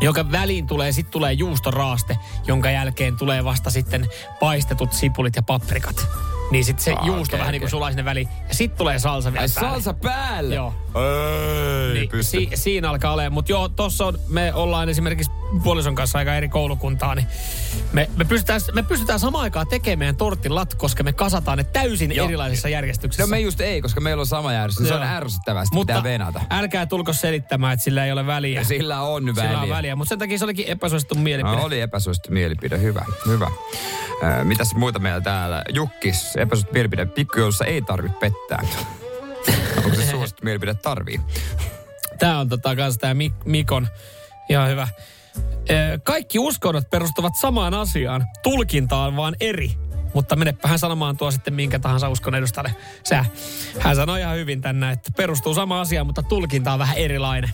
joka väliin tulee juustoraaste, jonka jälkeen tulee vasta sitten paistetut sipulit ja paprikat. Niin sitten se juusto vähän niin kuin sulaa sinne väliin. Ja sitten tulee salsa vielä päälle. Salsa päälle? Joo. Ei niin, pysty. Siinä alkaa olemaan. Mutta joo, me ollaan esimerkiksi puolison kanssa aika eri koulukuntaa, niin me pystytään samaan aikaan tekemään torttilat, koska me kasataan ne täysin erilaisessa järjestyksessä. No me just ei, koska meillä on sama järjestys. Se on ärsyttävästi. Mutta pitää venata. Älkää tulko selittämään, että sillä ei ole väliä. Ja sillä on väliä. Mutta sen takia se olikin epäsuosittu mielipide. No, oli epäsuosittu mielipide. Hyvä. Mitäs muuta meillä täällä? Jukkis, epäsuosittu mielipide. Pikkujoulussa ei tarvitse pettää. Onko se suosittu mielipide? Tarvii. Tää on kanssa tää Mikon. Ihan hyvä. Kaikki uskonnot perustuvat samaan asiaan. Tulkinta on vaan eri. Mutta menepähän sanomaan tuo sitten minkä tahansa uskon edustajalle. Hän sanoi ihan hyvin tänne, että perustuu sama asiaan, mutta tulkinta on vähän erilainen.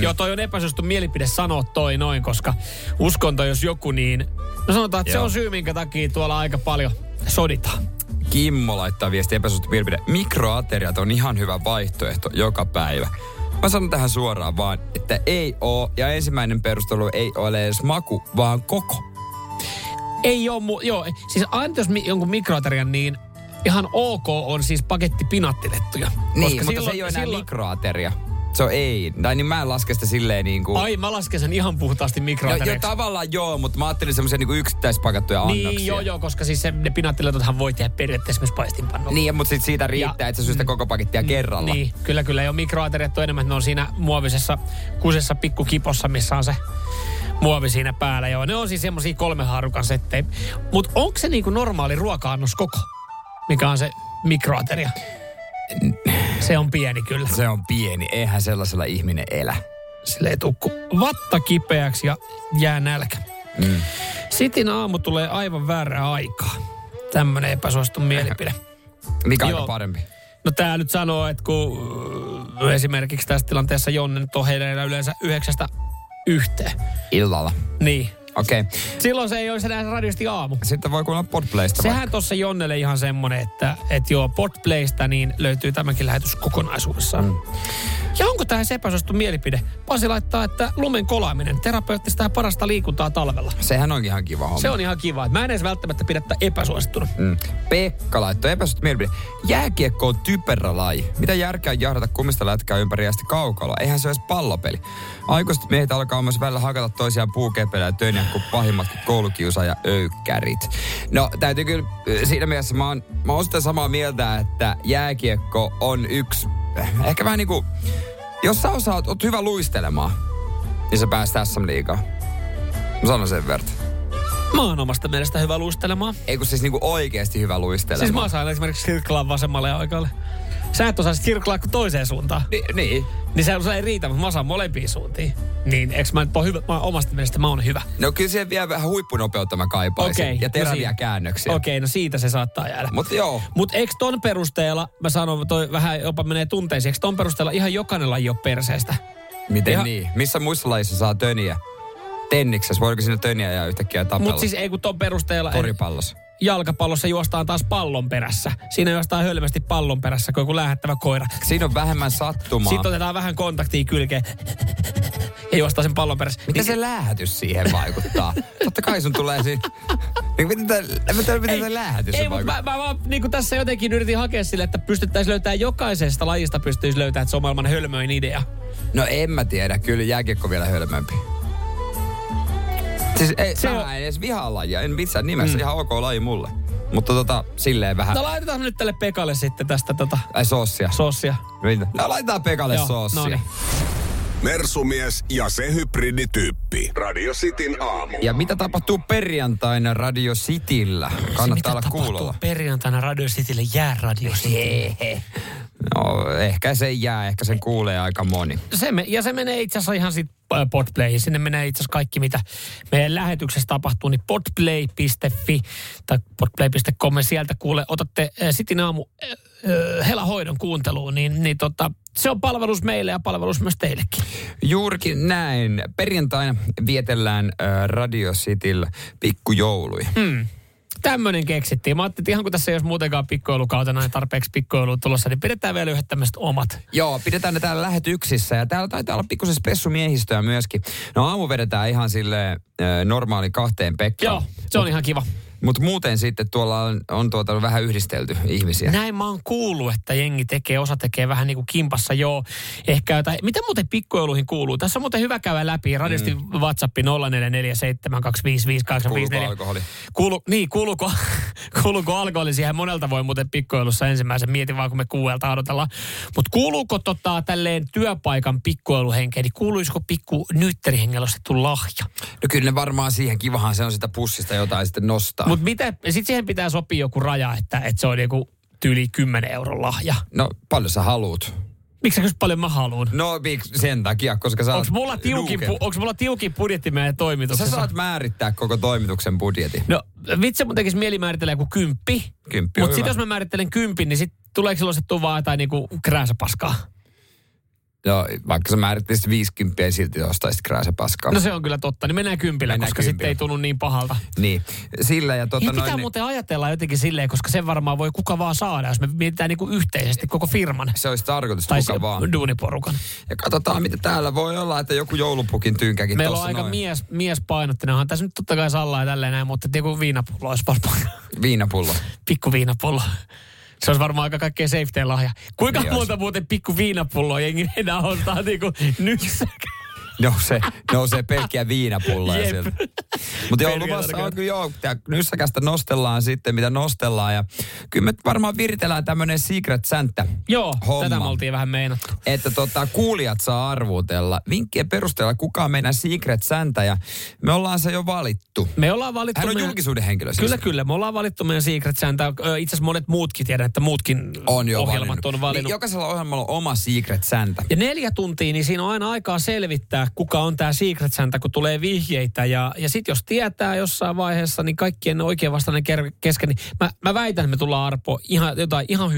Joo, toi on epäsuosittu mielipide sanoa toi noin, koska uskonto jos joku niin... No sanotaan, että se on syy, minkä takia tuolla aika paljon soditaan. Kimmo laittaa viesti epäsuosittu mielipide. Mikroateriat on ihan hyvä vaihtoehto joka päivä. Mä sanon tähän suoraan vaan, että ei oo, ja ensimmäinen perustelu ei ole edes maku, vaan koko. Ei oo, siis aina jos jonkun mikroaterian, niin ihan ok on siis paketti pinaattilettuja. Niin, koska mutta se ei oo enää mikroateria. Se on ei. Tai niin mä en laske sitä silleen niin kuin... Ai, mä lasken sen ihan puhtaasti mikroateriaksi. Joo, tavallaan joo, mutta mä ajattelin semmoisia niin yksittäispakattuja annoksia. Niin, joo, koska siis ne pinattiletothan voi tehdä periaatteessa myös paistinpannolla. Niin, mutta sit siitä riittää, että sä syy sitä koko pakettia kerralla. Niin, kyllä, joo, mikroateriat on enemmän, ne on siinä muovisessa kusessa pikkukipossa, missä on se muovi siinä päällä. Joo, ne on siis semmosia 3 haarukan settejä. Mut onko se niin kuin normaali ruoka-annos koko, mikä on se mikroateria? Se on pieni kyllä. Se on pieni. Eihän sellaisella ihminen elä. Sille ei tukku vatta kipeäksi ja jää nälkä. Sitin aamu tulee aivan väärää aikaa. Tämmönen epäsuosittu mielipide. Mikä aika parempi? No tää nyt sanoo, että kun esimerkiksi tässä tilanteessa Jonne nyt on heillä yleensä 9-1. Illalla. Niin. Okei. Okay. Silloin se ei olisi enää radiosti aamu. Sitten voi kuulla Podplaysta. Sehän tuossa Jonnelle ihan semmoinen, että joo, Podplaysta niin löytyy tämänkin lähetys kokonaisuudessaan. Mm. Ja onko tähän epäsuosittu mielipide? Pasi laittaa, että lumen kolaaminen, terapeuttista ja parasta liikuntaa talvella. Sehän onkin ihan kiva homma. Se on ihan kiva. Mä en edes välttämättä pidä tätä epäsuosittuna. Mm. Pekka laittoi epäsuosittu mielipide. Jääkiekko on typerä laji. Mitä järkeä jahdata kummista lätkää ympäri ja sitten kaukalla? Eihän se ole pallopeli. Aikuiset miehet alkaa myös välillä hakata toisiaan puukepeillä ja tönjää kuin pahimmatkin koulukiusaaja öykkärit. No täytyy kyllä, siinä mielessä mä oon sitä samaa mieltä, että jääkiekko on yksi, ehkä vähän niinku, jos sä oot hyvä luistelemaan, niin sä päästään SM-liigaan. Mä sanon sen verran. Mä oon omasta mielestä hyvä luistelemaan. Ei kun siis niinku oikeesti hyvä luistelemaan. Siis mä osaan esimerkiksi sirklaan vasemmalle ja oikealle. Sä et osaa sirklaa kuin toiseen suuntaan. Niin. Niin se ei riitä, mutta mä osaan molempiin suuntiin. Niin, eikö mä nyt ole hyvä? Mä omasta mielestä mä oon hyvä. No kyllä siihen vielä vähän huippunopeutta mä kaipaisin. Okay, ja teräviä käännöksiä. Okei, no siitä se saattaa jäädä. Mut joo. Mut eikö ton perusteella, mä sanon, toi vähän jopa menee tunteisiin, eikö ton perusteella ihan jokainen laji ole perseestä? Miten ihan... niin? Missä muissa lajissa saa töniä? Tenniksessä, voiko sinne töniä ja yhtäkkiä tapella? Mut siis ei kun ton perusteella... Koripallossa. Jalkapallossa juostaan taas pallon perässä. Siinä juostaan hölmästi pallon perässä, kun joku lähettävä koira. Siinä on vähemmän sattumaa. Sitten otetaan vähän kontaktia kylkeen ja juostaan sen pallon perässä. Mitä se lähetys siihen vaikuttaa? Totta kai sun tulee siinä... Miten tämä lähetys ei, vaikuttaa? Mä vaan niin tässä jotenkin yritin hakea sille, että pystyttäisiin löytää jokaisesta lajista, pystyisi löytää, että se on maailman hölmöin idea. No en mä tiedä, kyllä jääkiekko vielä hölmömpi. Siis ei, mä en edes vihaa lajia, en missään nimessä, ihan ok laji mulle. Mutta silleen vähän. No laitetaan nyt tälle Pekalle sitten tästä Ai sossia. No laitetaan Pekalle sossia. No niin. Mersumies ja se hybridityyppi. Radio Cityn aamu. Ja mitä tapahtuu perjantaina Radio Cityllä? Kannattaa olla kuulolla. Mitä tapahtuu perjantaina Radio Citylle? Jää Radio Citylle. No ehkä se jää, ehkä sen kuulee aika moni. Se menee itse asiassa ihan sitten Podplayin. Sinne menee itse asiassa kaikki, mitä meidän lähetyksessä tapahtuu, niin podplay.fi tai podplay.com. Sieltä kuulee, otatte Cityn aamu Hela hoidon kuunteluun, niin se on palvelus meille ja palvelus myös teillekin. Juurikin näin. Perjantaina vietellään Radio Cityllä pikkujouluja. Tämmöinen keksittiin. Mä ajattelin, että ihan kun tässä ei olisi muutenkaan pikkoilukautena ja tarpeeksi pikkoilua tulossa, niin pidetään vielä yhdet tämmöiset omat. Joo, pidetään ne täällä lähetyksissä ja täällä taitaa olla pikkusen spessumiehistöä myöskin. No aamu vedetään ihan silleen normaali kahteen Pekkaan. Joo, se on ihan kiva. Mutta muuten sitten tuolla on vähän yhdistelty ihmisiä. Näin mä oon kuullut, että jengi tekee, osa tekee vähän niin kuin kimpassa, joo. Ehkä jotain. Mitä muuten pikkujouluihin kuuluu? Tässä on muuten hyvä käydä läpi. Radiosti WhatsApp 0447255854. Kuuluuko alkoholi siihen? Monelta voi muuten pikkujoulussa ensimmäisen. Mietin vaan, kun me kuuelta odotellaan. Mutta kuuluuko tälleen työpaikan pikkujouluhenkeä? Niin kuuluisiko pikku nytterihengellä ostettu lahja? No kyllä ne varmaan siihen. Kivahan se on sitä pussista jotain sitten nostaa. Mutta sitten siihen pitää sopia joku raja, että se on joku tyyli 10 € lahja. No paljon sä haluut? Miksi paljon mä haluun? No sen takia, koska sä oot onks mulla tiukin budjetti meidän toimituksessa? Sä saat määrittää koko toimituksen budjetin. No vitsi mun tekis mieli määritellä joku 10. Mutta sit jos mä määrittelen 10, niin sit tuleeko silloin se tuvaa tai niinku krääsäpaskaa? No, vaikka sä määrittelisit 50, niin silti ostaisit krääsäpaskaa. No se on kyllä totta, niin mennään 10, koska sitten ei tunnu niin pahalta. Niin, sillä ja pitää muuten ajatella jotenkin silleen, koska sen varmaan voi kuka vaan saada, jos me mietitään niinku yhteisesti koko firman. Se olisi tarkoitus, tai kuka vaan. Tai duuniporukan. Ja katsotaan, mitä täällä voi olla, että joku joulupukin tyynkäkin tuossa noin. Meillä on aika miespainottinen, onhan tässä nyt totta kai sallaa ja tälleen näin, mutta joku viinapullo olisi varmaan. Viinapullo? Pikku viinapullo. Se olisi varmaan aika kaikkein safeteen lahja. Kuinka monta muuten pikku viinapulloa jengi enää ostaa niin kuin nyssäkä? Nousee pelkkiä viinapulloja sieltä. Mutta joo, luvassa on kyllä nyssäkästä nostellaan sitten, mitä nostellaan. Ja kyllä me varmaan viritellään tämmöinen Secret Santa -homma. Joo, tätä me oltiin vähän meinattu. Että kuulijat saa arvuutella. Vinkkien perusteella, kuka on meidän Secret Santa, ja me ollaan se jo valittu. Me ollaan valittu. Hän on julkisuuden henkilö. Siis. Kyllä, me ollaan valittu meidän Secret Santa. Itse asiassa monet muutkin, tiedän, että muutkin on jo ohjelmat valinnut. Jokaisella ohjelmalla on oma Secret Santa. Ja 4 tuntia, niin siinä on aina aikaa selvittää, kuka on tämä Secret Santa, kun tulee vihjeitä. Ja sitten jos tietää jossain vaiheessa, niin kaikkien oikein vastainen kesken, niin mä väitän, että me tullaan arpoa jotain ihan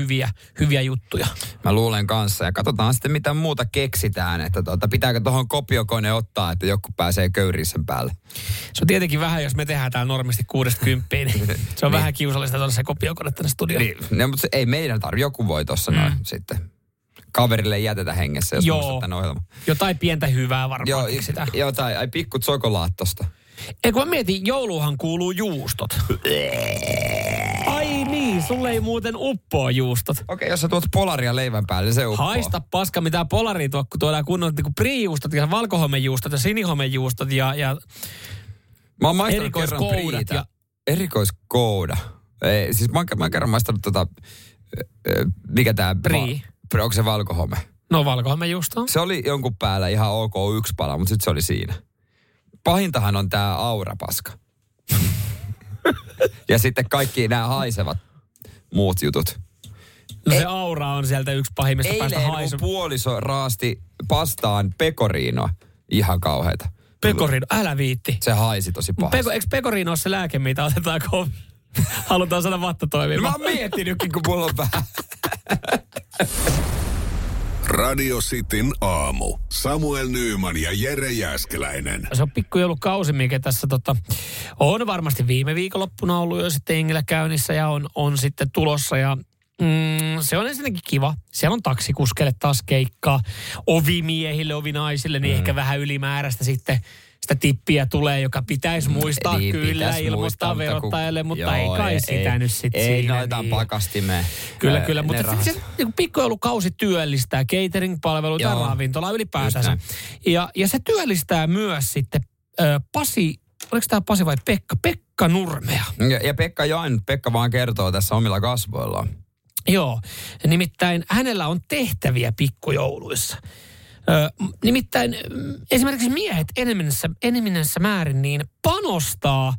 hyviä juttuja. Mä luulen kanssa. Ja katsotaan sitten, mitä muuta keksitään. Että pitääkö tuohon kopiokone ottaa, että joku pääsee köyriin sen päälle. Se on tietenkin vähän, jos me tehdään täällä normisti 6-10, niin se on vähän kiusallista tuolla se kopiokone tänne studioon. Niin, mutta se ei meidän tarvitse. Joku voi tuossa noin sitten. Kaverille ei jätetä hengessä, jos muistat tämän ohjelman. Jotain pientä hyvää varmaan. Jotain pikku tsokolaattosta. Eikö mä mietin, jouluhan kuuluu juustot. Ai niin, sulle ei muuten uppoa juustot. Okei, jos sä tuot polaria leivän päälle, se uppoo. Haista paska, mitä polaria tuo, kun tuodaan kunnon niin priijuustot ja valkohomejuustot ja sinihomejuustot ja mä oon maistanut kerran priitä. Erikoiskouda. Ei, siis mä oon kerran maistanut mikä tää? Prii. Onko se valkohome? No valkohome just on. Se oli jonkun päällä ihan ok yksi pala, mutta sitten se oli siinä. Pahintahan on tää aurapaska. Ja sitten kaikki nämä haisevat muut jutut. No se aura on sieltä yksi pahimmista päästä haisu. Eilen puoliso raasti pastaan pekoriinoa. Ihan kauheita. Pekoriino, älä viitti. Se haisi tosi pahasti. Eikö pekoriino ole se lääke, mitä otetaan, kun halutaan saada vatta toimimaan? No mä oon miettinytkin, kun mulla on vähän. Radio Cityn aamu. Samuel Nyman ja Jere Jääskeläinen. Se on pikkujoulukausi, mikä tässä on varmasti viime viikonloppuna ollut jo sitten Engillä käynnissä ja on sitten tulossa. Ja, se on ensinnäkin kiva. Siellä on taksikuskelle taas keikkaa. Ovimiehille, ovinaisille, niin ehkä vähän ylimääräistä sitten. Sitä tippiä tulee, joka pitäisi muistaa niin, kyllä ilmoittaa verottajalle, mutta ei kai sitä nyt sitten siinä. Ei noita pakastimeen. Kyllä, mutta sitten se niin pikkujoulukausi työllistää catering-palveluita ja ravintolaa ylipäätänsä. Ja se työllistää myös sitten oliko tämä Pasi vai Pekka? Pekka Nurmea. Ja Pekka vaan kertoo tässä omilla kasvoillaan. Joo, nimittäin hänellä on tehtäviä pikkujouluissa. Nimittäin esimerkiksi miehet enemmässä määrin niin panostaa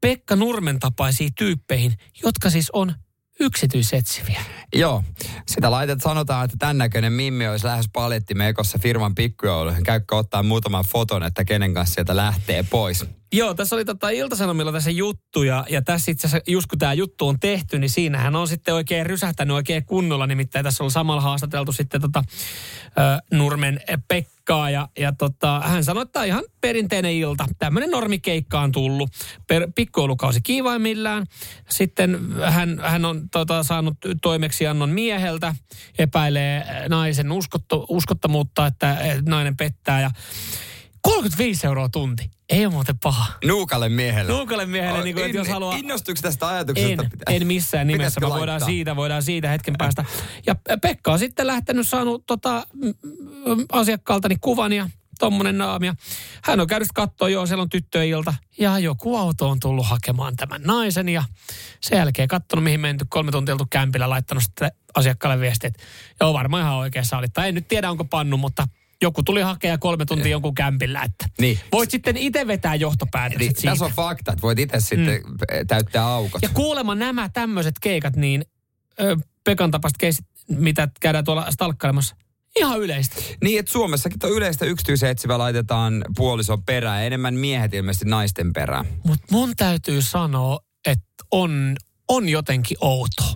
Pekka Nurmen tapaisiin tyyppeihin, jotka siis on yksityisetsiviä. Joo, sitä sanotaan, että tämän näköinen mimmi olisi lähes palettimekossa firman pikkujouluihin. Käykö ottaa muutaman foton, että kenen kanssa sieltä lähtee pois. Joo, tässä oli Ilta-Sanomilla tässä juttu ja tässä itse asiassa, just kun tämä juttu on tehty, niin siinähän on sitten oikein rysähtänyt oikein kunnolla. Nimittäin tässä on samalla haastateltu sitten Nurmen Pekkaa ja hän sanoi, että ihan perinteinen ilta. Tämmöinen normikeikka on tullut. Pikkujoulukausi kiivaimmillaan. Sitten hän on saanut toimeksiannon mieheltä, epäilee naisen uskottamuutta, että nainen pettää ja 35 €/h tunti. Ei ole muuten paha. Nuukalle miehelle, niin kuin, että jos haluaa. Innostuiko tästä ajatuksesta? En missään nimessä. Voidaan siitä hetken päästä. Ja Pekka on sitten saanut asiakkaaltani kuvan ja tommonen naamia. Hän on käynyt katsoa, siellä on tyttöilta. Ja joku auto on tullut hakemaan tämän naisen. Ja sen jälkeen katsonut, mihin menty 3 tuntia oltu kämpillä, laittanut sitten asiakkaalle viestiä. Joo, varmaan ihan oikeassa olit. Tai en nyt tiedä, onko pannu, mutta joku tuli hakea 3 tuntia jonkun kämpillä, että voit sitten itse vetää johtopäätökset siitä. Tässä on fakta, että voit itse sitten täyttää aukot. Ja kuulemma nämä tämmöiset keikat, niin Pekan tapaiset keisit, mitä käydään tuolla stalkkailemassa, ihan yleistä. Niin, että Suomessakin tuo yleistä yksityisetsivä laitetaan puolison perään, enemmän miehet ilmeisesti naisten perään. Mutta mun täytyy sanoa, että on jotenkin outoa.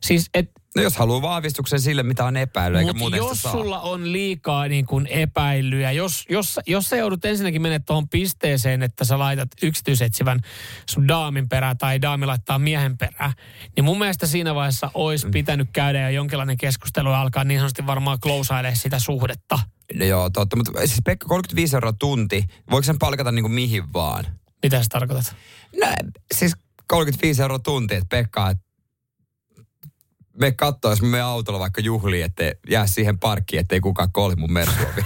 Siis, no jos haluaa vahvistuksen sille, mitä on epäilyä, eikä muuten jos sitä sulla on liikaa niin kuin epäilyä, jos sä joudut ensinnäkin menet tuohon pisteeseen, että sä laitat yksityisetsivän sun daamin perään tai daami laittaa miehen perään, niin mun mielestä siinä vaiheessa olisi pitänyt käydä jo jonkinlainen keskustelu ja alkaa niin sanotusti varmaan klousailemaan sitä suhdetta. No joo, totta, mutta siis Pekka, 35 euroa tunti, voiko sen palkata niin kuin mihin vaan? Mitä sä tarkoitat? No siis 35 euroa tunti, että Pekka, me kattoo, jos me menen autolla vaikka juhliin, ettei jää siihen parkkiin, ettei kukaan kolhi mun mersuovi.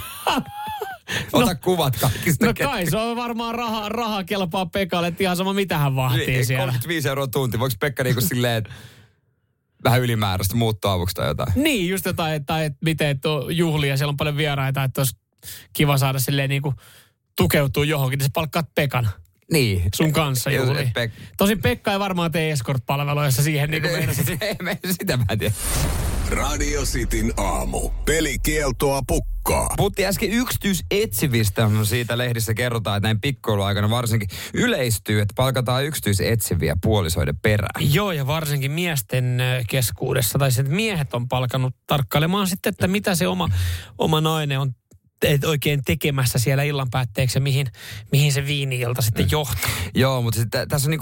Ota kuvat kaikista. No kai, se on varmaan raha kelpaa Pekalle, että ihan sama mitä hän vahtii siellä. 35 euroa tunti. Voiko Pekka niinku silleen vähän ylimääräistä muuttoavuksi tai jotain? Niin, just jotain, tai miten tuo juhlia, siellä on paljon vieraita, että olisi kiva saada silleen niinku tukeutua johonkin, niin sä palkkaat Pekan. Niin. Sun kanssa juuri. Tosin Pekka ei varmaan tee escort-palveluissa siihen, niin kuin meinasit. Sitä mä en tiedä. Radio Cityn aamu. Pelikieltoa pukkaa. Puhuttiin äsken yksityisetsivistä. Siitä lehdissä kerrotaan, että näin pikkuiluaikana varsinkin yleistyy, että palkataan yksityisetsiviä puolisoiden perään. Joo, ja varsinkin miesten keskuudessa. Tai sitten miehet on palkanut tarkkailemaan sitten, että mitä se oma nainen on oikein tekemässä siellä illan päätteeksi, mihin se viini-ilta sitten johtaa. Joo, mutta tässä on niin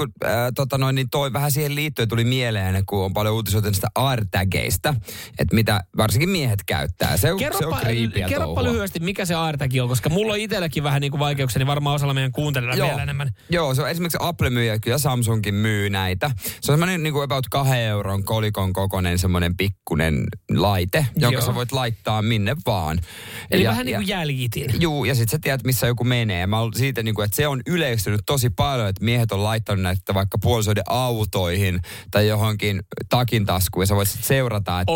kuin, niin toi vähän siihen liittyen tuli mieleen, kun on paljon uutisoita niistä AirTageista, että mitä varsinkin miehet käyttää. Se on kriipiä touhua. Kerropa lyhyesti, mikä se AirTag on, koska mulla on itselläkin vähän niin kuin vaikeuksia, niin varmaan osalla meidän kuuntelijoilla vielä enemmän. Joo, se on esimerkiksi Apple myyjä, ja Samsungkin myy näitä. Se on semmoinen niin kuin about 2 euron kolikon kokoinen semmoinen pikkunen laite, jonka sä voit laittaa minne vaan. Eli vähän niin kuin jäljitin. Juu, ja sitten sä tiedät, missä joku menee. Mä oon siitä, että se on yleistynyt tosi paljon, että miehet on laittanut näitä vaikka puolisoiden autoihin tai johonkin takintaskuun, ja sä voit sitten seurata, että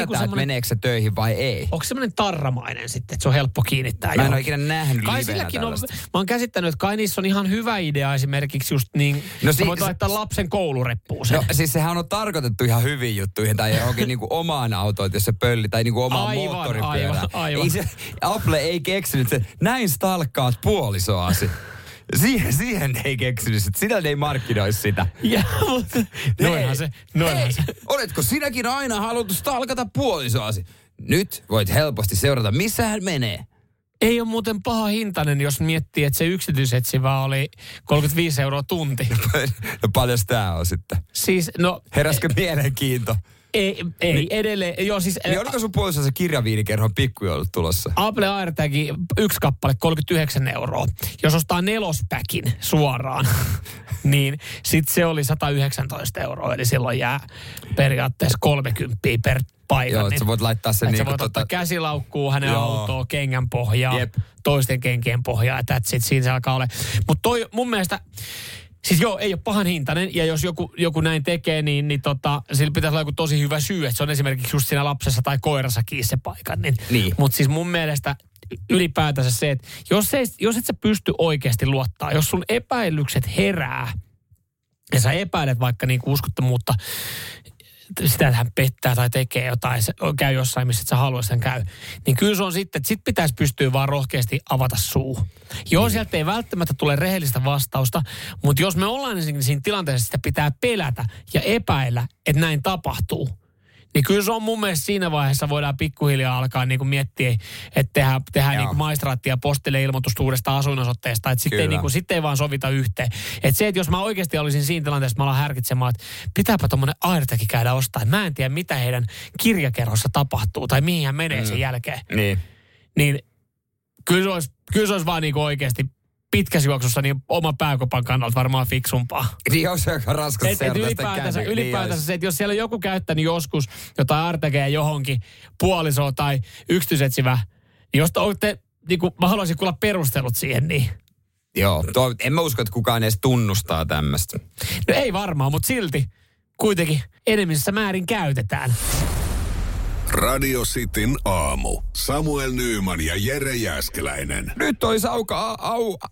että meneekö se töihin vai ei. Onko semmoinen tarramainen sitten, että se on helppo kiinnittää? Mä en ole ikinä nähnyt livenä tällaista. Mä oon käsittänyt, että kai niissä on ihan hyvä idea esimerkiksi just niin, voit laittaa lapsen koulureppuun sen. No siis sehän on tarkoitettu ihan hyviin juttuihin tai johonkin niinku omaan autoon, jos se pölli, tai niinku omaan moottoripyörään. Apple ei keksinyt, että näin stalkkaat puolisoasi. Siihen ei keksinyt, sinä ei markkinoisi sitä. Ja, mutta noinhan se. Oletko sinäkin aina halunnut stalkata puolisoasi? Nyt voit helposti seurata, missä hän menee. Ei ole muuten paha hintainen, jos miettii, että se yksityisetsivä oli 35 euroa tunti. No paljon tää on sitten? Siis, no, heräskö mielenkiinto? Ei, edelleen. Joo, siis, niin oliko sun puolessa se kirjaviinikerhon pikkujoulut tulossa? Apple AirTag yksi kappale 39 euroa. Jos ostaa 4-packin suoraan, niin sitten se oli 119 euroa. Eli silloin jää periaatteessa 30 per paikan. Joo, että sä voit laittaa sen niin kuin... Sä voit ottaa käsilaukkuun, hänen autoon, kengän pohjaa, toisten kenkien pohjaa. Siinä se alkaa ole. Mutta toi mun mielestä... Siis joo, ei ole pahan hintainen, ja jos joku näin tekee, niin sillä pitäisi olla joku tosi hyvä syy, että se on esimerkiksi just siinä lapsessa tai koirassa kiinni se paikan. Niin. Mutta siis mun mielestä ylipäätänsä se, että jos et sä pysty oikeasti luottaa, jos sun epäilykset herää, ja sä epäilet vaikka niin kuin uskottomuutta, sitä hän pettää tai tekee jotain, käy jossain, missä sä haluaisit hän käy. Niin kyllä se on sitten, että sit pitäisi pystyä vaan rohkeasti avata suu. Joo, sieltä ei välttämättä tule rehellistä vastausta, mutta jos me ollaan niin siinä tilanteessa, sitä pitää pelätä ja epäillä, että näin tapahtuu. Niin kyllä se on mun mielestä siinä vaiheessa voidaan pikkuhiljaa alkaa niin kuin miettiä, että tehdään niin kuin maistraattia ja postille ilmoitusta uudesta asuinosoitteesta. Että sitten ei vaan sovita yhteen. Että se, että jos mä oikeasti olisin siinä tilanteessa, mä alan härkitsemaan, että pitääpä tommonen AirTagin käydä ostamaan. Mä en tiedä, mitä heidän kirjakerhossa tapahtuu tai mihin hän menee sen jälkeen. Niin kyllä se olisi vaan niin kuin oikeasti... pitkässä juoksussa niin oma pääkopan kannalta varmaan fiksumpaa. Niin on se aika raskas ylipäätänsä se, että jos siellä on joku käyttänyt joskus jotain AirTagia johonkin puolisoa tai yksityisetsivää, niin jos olette, niin kuin, mä haluaisin kuulla perustelut siihen, niin... Joo, en mä usko, että kukaan edes tunnustaa tämmöistä. No ei varmaan, mutta silti kuitenkin enemmissä määrin käytetään. Radio Cityn aamu. Samuel Nyman ja Jere Jääskeläinen. Nyt olisi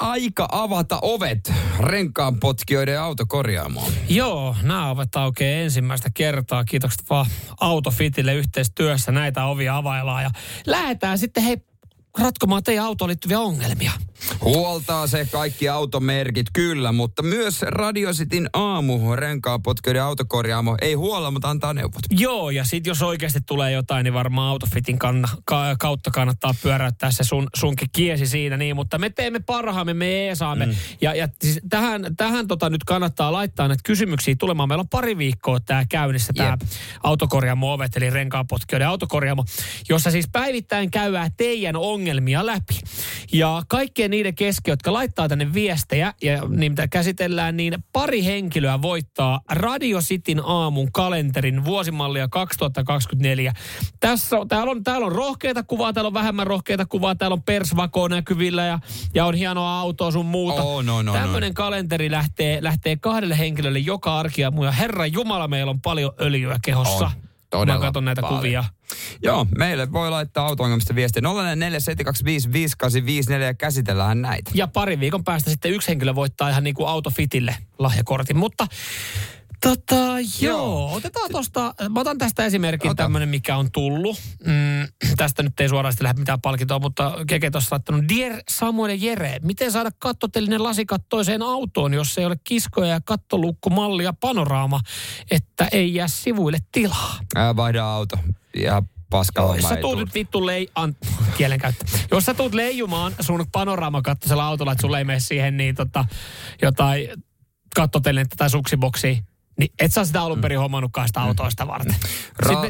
aika avata ovet renkaanpotkijoiden autokorjaamoon. Joo, nämä ovet aukeaa ensimmäistä kertaa. Kiitokset vaan Autofitille yhteistyössä. Näitä ovia availlaan ja lähdetään sitten ratkomaan teidän autoon liittyviä ongelmia. Huoltaa se kaikki automerkit, kyllä, mutta myös Radio Cityn aamu, renkaanpotkijoiden autokorjaamo, ei huolla, mutta antaa neuvot. Joo, ja sitten jos oikeasti tulee jotain, niin varmaan Autofitin kautta kannattaa pyöräyttää se sunkin kiesi siinä, niin, mutta me teemme parhaamme, me eesaamme. Ja siis tähän nyt kannattaa laittaa näitä kysymyksiä tulemaan. Meillä on pari viikkoa tämä käynnissä, tämä autokorjaamo-ovet, eli renkaanpotkijoiden autokorjaamo, jossa siis päivittäin käydään teidän ongelmia läpi. Ja kaikkien niiden kesken, jotka laittaa tänne viestejä ja niitä käsitellään, niin pari henkilöä voittaa Radio Cityn aamun kalenterin vuosimallia 2024. Täällä on rohkeita kuvaa, täällä on vähemmän rohkeita kuvaa, täällä on persvakoa näkyvillä ja on hienoa autoa sun muuta. Tämmöinen kalenteri lähtee 2 henkilölle joka arkiaamu ja Herran Jumala, meillä on paljon öljyä kehossa. Mä katson näitä kuvia. Joo, meille voi laittaa auto-ongelmista viestiä 047255854 ja käsitellään näitä. Ja pari viikon päästä sitten yksi henkilö voittaa ihan niin kuin Autofitille lahjakortin, mutta... Joo. Otetaan tuosta, mä otan tästä esimerkin tämmönen, mikä on tullut. Tästä nyt ei suoraan lähde mitään palkintoa, mutta Keke tuossa laittanut. Dear Samuel ja Jere, miten saada kattotelinen lasikattoiseen autoon, jos ei ole kiskoja ja kattoluukkumallia panoraama, että ei jää sivuille tilaa? Vaihda auto ja paskalla. Jos sä tuut nyt vittu Jos sä tuut leijumaan sun panoraamakattoisella autolla, että sulle ei mene siihen niin jotain kattotelinettä tai suksiboksia, niin et sä sitä alun perin hommannutkaan sitä autoista varten.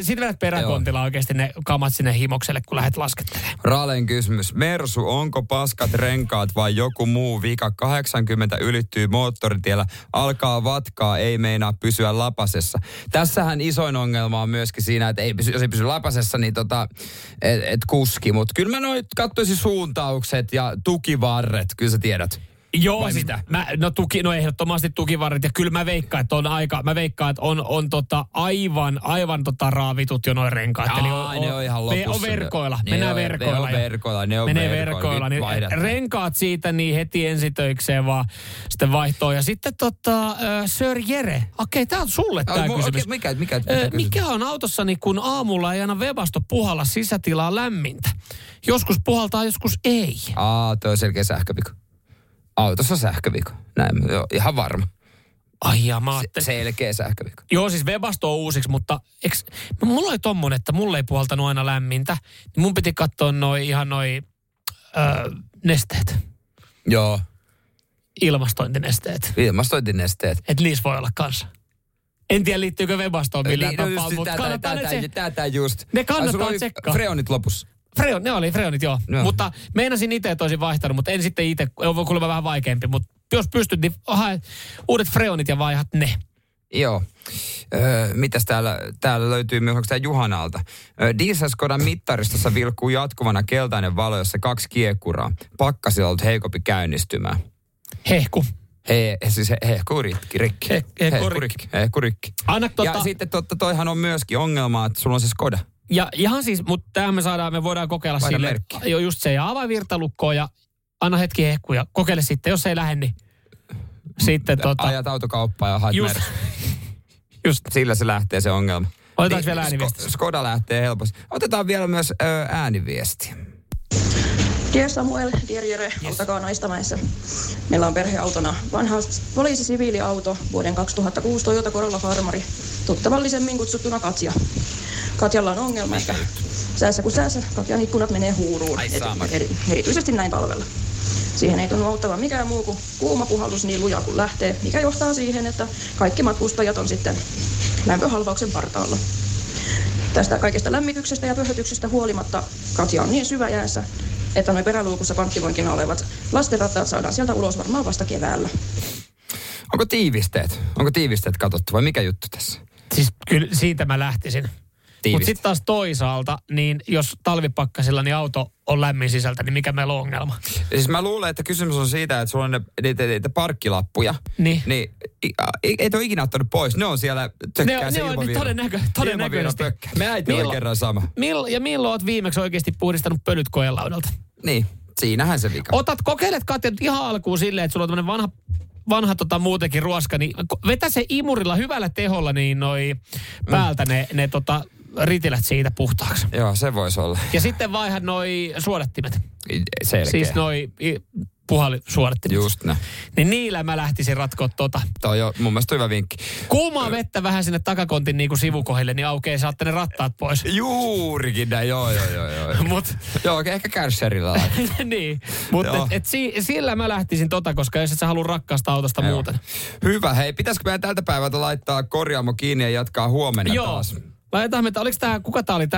Sitten vedät peräkontilla oikeasti ne kamat sinne himokselle, kun lähdet laskettelemaan. Raalen kysymys. Mersu, onko paskat renkaat vai joku muu vika? 80 ylittyy moottoritiellä, alkaa vatkaa, ei meinaa pysyä lapasessa. Tässähän isoin ongelma on myöskin siinä, että jos ei pysy lapasessa, niin et kuski. Mutta kyllä mä noit katsoisin suuntaukset ja tukivarret, kyllä sä tiedät. Joo, sitä. No ehdottomasti tukivarret, ja kyllä mä veikkaan, että on aika, aivan raavitut jo noin renkaat. Eli ne on ihan lopussa. On verkoilla, mennään verkoilla. Menee verkoilla. Niin renkaat siitä niin heti ensitöikseen vaan sitten vaihtoon. Ja sitten Sir Jere, okei, tää on sulle tää kysymys. Mikä on autossani, kun aamulla ei aina Webasto puhalla sisätilaa lämmintä? Joskus puhaltaa, joskus ei. Toi on selkeä sähköpiko. Autossa sähkövika. Näin, joo, ihan varma. Ai ja mä ajattelin. Selkeä sähkövika. Joo, siis Webasto on uusiksi, mutta mulla oli tommonen, että mulla ei puhaltanut aina lämmintä. Niin mun piti katsoa ihan nesteet. Joo. Ilmastointinesteet. Et niissä voi olla kanssa. En tiedä, liittyykö Webastoon millään tapaa, mutta kannattaa nyt se. Tää just. Ne kannattaa tsekkaa. Freonit lopussa. Freonit, joo. No. Mutta meinasin itse, että olisin vaihtanut, mutta en sitten itse, on kuulemma vähän vaikeampi. Mutta jos pystyt, niin uudet freonit ja vaihat ne. Joo. Mitäs täällä löytyy myös, onko tämä Juhanalta? Diesel-Skodan mittaristossa vilkkuu jatkuvana keltainen valo, jossa 2 kiekuraa. Pakkasilla on ollut heikompi käynnistymään. Hehku. Hehku rikki. Ja sitten toihan on myöskin ongelma, että sulla on se Skoda. Ja ihan siis, mutta tämähän me voidaan kokeilla sille, jo just se, ja avaa virtalukkoa ja anna hetki hehkuja. Kokeile sitten, jos ei lähde, niin sitten ajat autokauppaa ja haet mersu. Just. Sillä se lähtee se ongelma. Otetaanko vielä ääniviesti? Skoda lähtee helposti. Otetaan vielä myös ääniviesti. Dear Samuel, dear Jere, auttakaa naistamäessä. Meillä on perheautona vanha poliisisiviiliauto vuoden 2006 Toyota Corolla Farmari, tuttavallisemmin kutsuttuna Katja. Katjalla on ongelma, että säässä kun säässä, Katjan ikkunat menee huuruun. Erityisesti näin talvella. Siihen ei tunnu auttavan mikään muu kuin kuuma puhallus niin lujaa kuin lähtee, mikä johtaa siihen, että kaikki matkustajat on sitten lämpöhalvauksen partaalla. Tästä kaikesta lämmityksestä ja pöhötyksestä huolimatta Katja on niin syvä jäässä, että noin peräluukussa panttivoinkina olevat lastenrattaat saadaan sieltä ulos varmaan vasta keväällä. Onko tiivisteet katsottu vai mikä juttu tässä? Siis kyllä siitä mä lähtisin. Mutta sitten taas toisaalta, niin jos talvipakkasilla niin auto on lämmin sisältä, niin mikä meillä on ongelma? Siis mä luulen, että kysymys on siitä, että sulla on niitä parkkilappuja. Niin. Et ole ikinä ottanut pois. Ne on siellä tökkää se ilmavirran. Ne on todennäköisesti. Me äiti oli kerran sama. Ja milloin oot viimeksi oikeasti puhdistanut pölyt koelaudalta? Niin, siinähän se vika. Kokeilet Katja ihan alkuun silleen, että sulla on tämmöinen vanha muutenkin ruoska, niin vetä se imurilla hyvällä teholla niin noi päältä ne ritilät siitä puhtaaksi. Joo, se voisi olla. Ja sitten vaihan noi suodattimet. Selkeä. Siis noi puhallisuodattimet. Just näin. Niin niillä mä lähtisin ratkoa . Toi on mun mielestä hyvä vinkki. Kuumaa vettä vähän sinne takakontin niinku sivukohdille, niin aukeaa, saatte ne rattaat pois. Juurikin näin, joo. Joo, ehkä kärserillä laittaa. Niin, mutta sillä mä lähtisin koska jos et sä haluu rakkaasta autosta muuten. Hyvä, hei, pitäisikö meidän tältä päivältä laittaa korjaamo kiinni ja jatkaa huomenna taas? Laitetaan, että oliko kuka tämä oli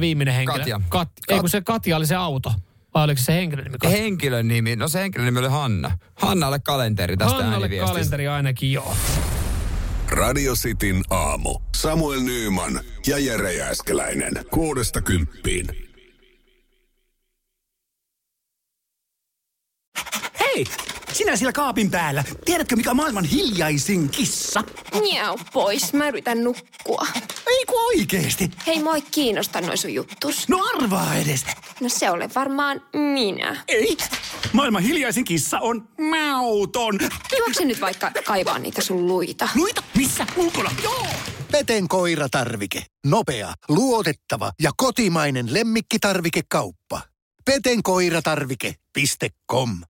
viimeinen henkilö? Katja. Ei kun se Katja oli se auto. Vai oliko se henkilön nimi? Henkilön nimi. No se henkilön nimi oli Hanna. Hannalle kalenteri tästä ääniviestistä. Hannalle kalenteri ainakin, joo. Radio Cityn aamu. Samuel Nyman ja Jere Jääskeläinen. 6-10. Hei! Sinä siellä kaapin päällä. Tiedätkö, mikä on maailman hiljaisin kissa? Miau pois. Mä yritän nukkua. Ei kun oikeesti. Hei, moi kiinnostaa noin sun juttus. No arvaa edes. No se ole varmaan minä. Ei. Maailman hiljaisin kissa on mauton. Juokse nyt vaikka kaivaa niitä sun luita. Luita? Missä? Ulkona? Joo! Peten koiratarvike. Nopea, luotettava ja kotimainen lemmikkitarvikekauppa. Peten koiratarvike.com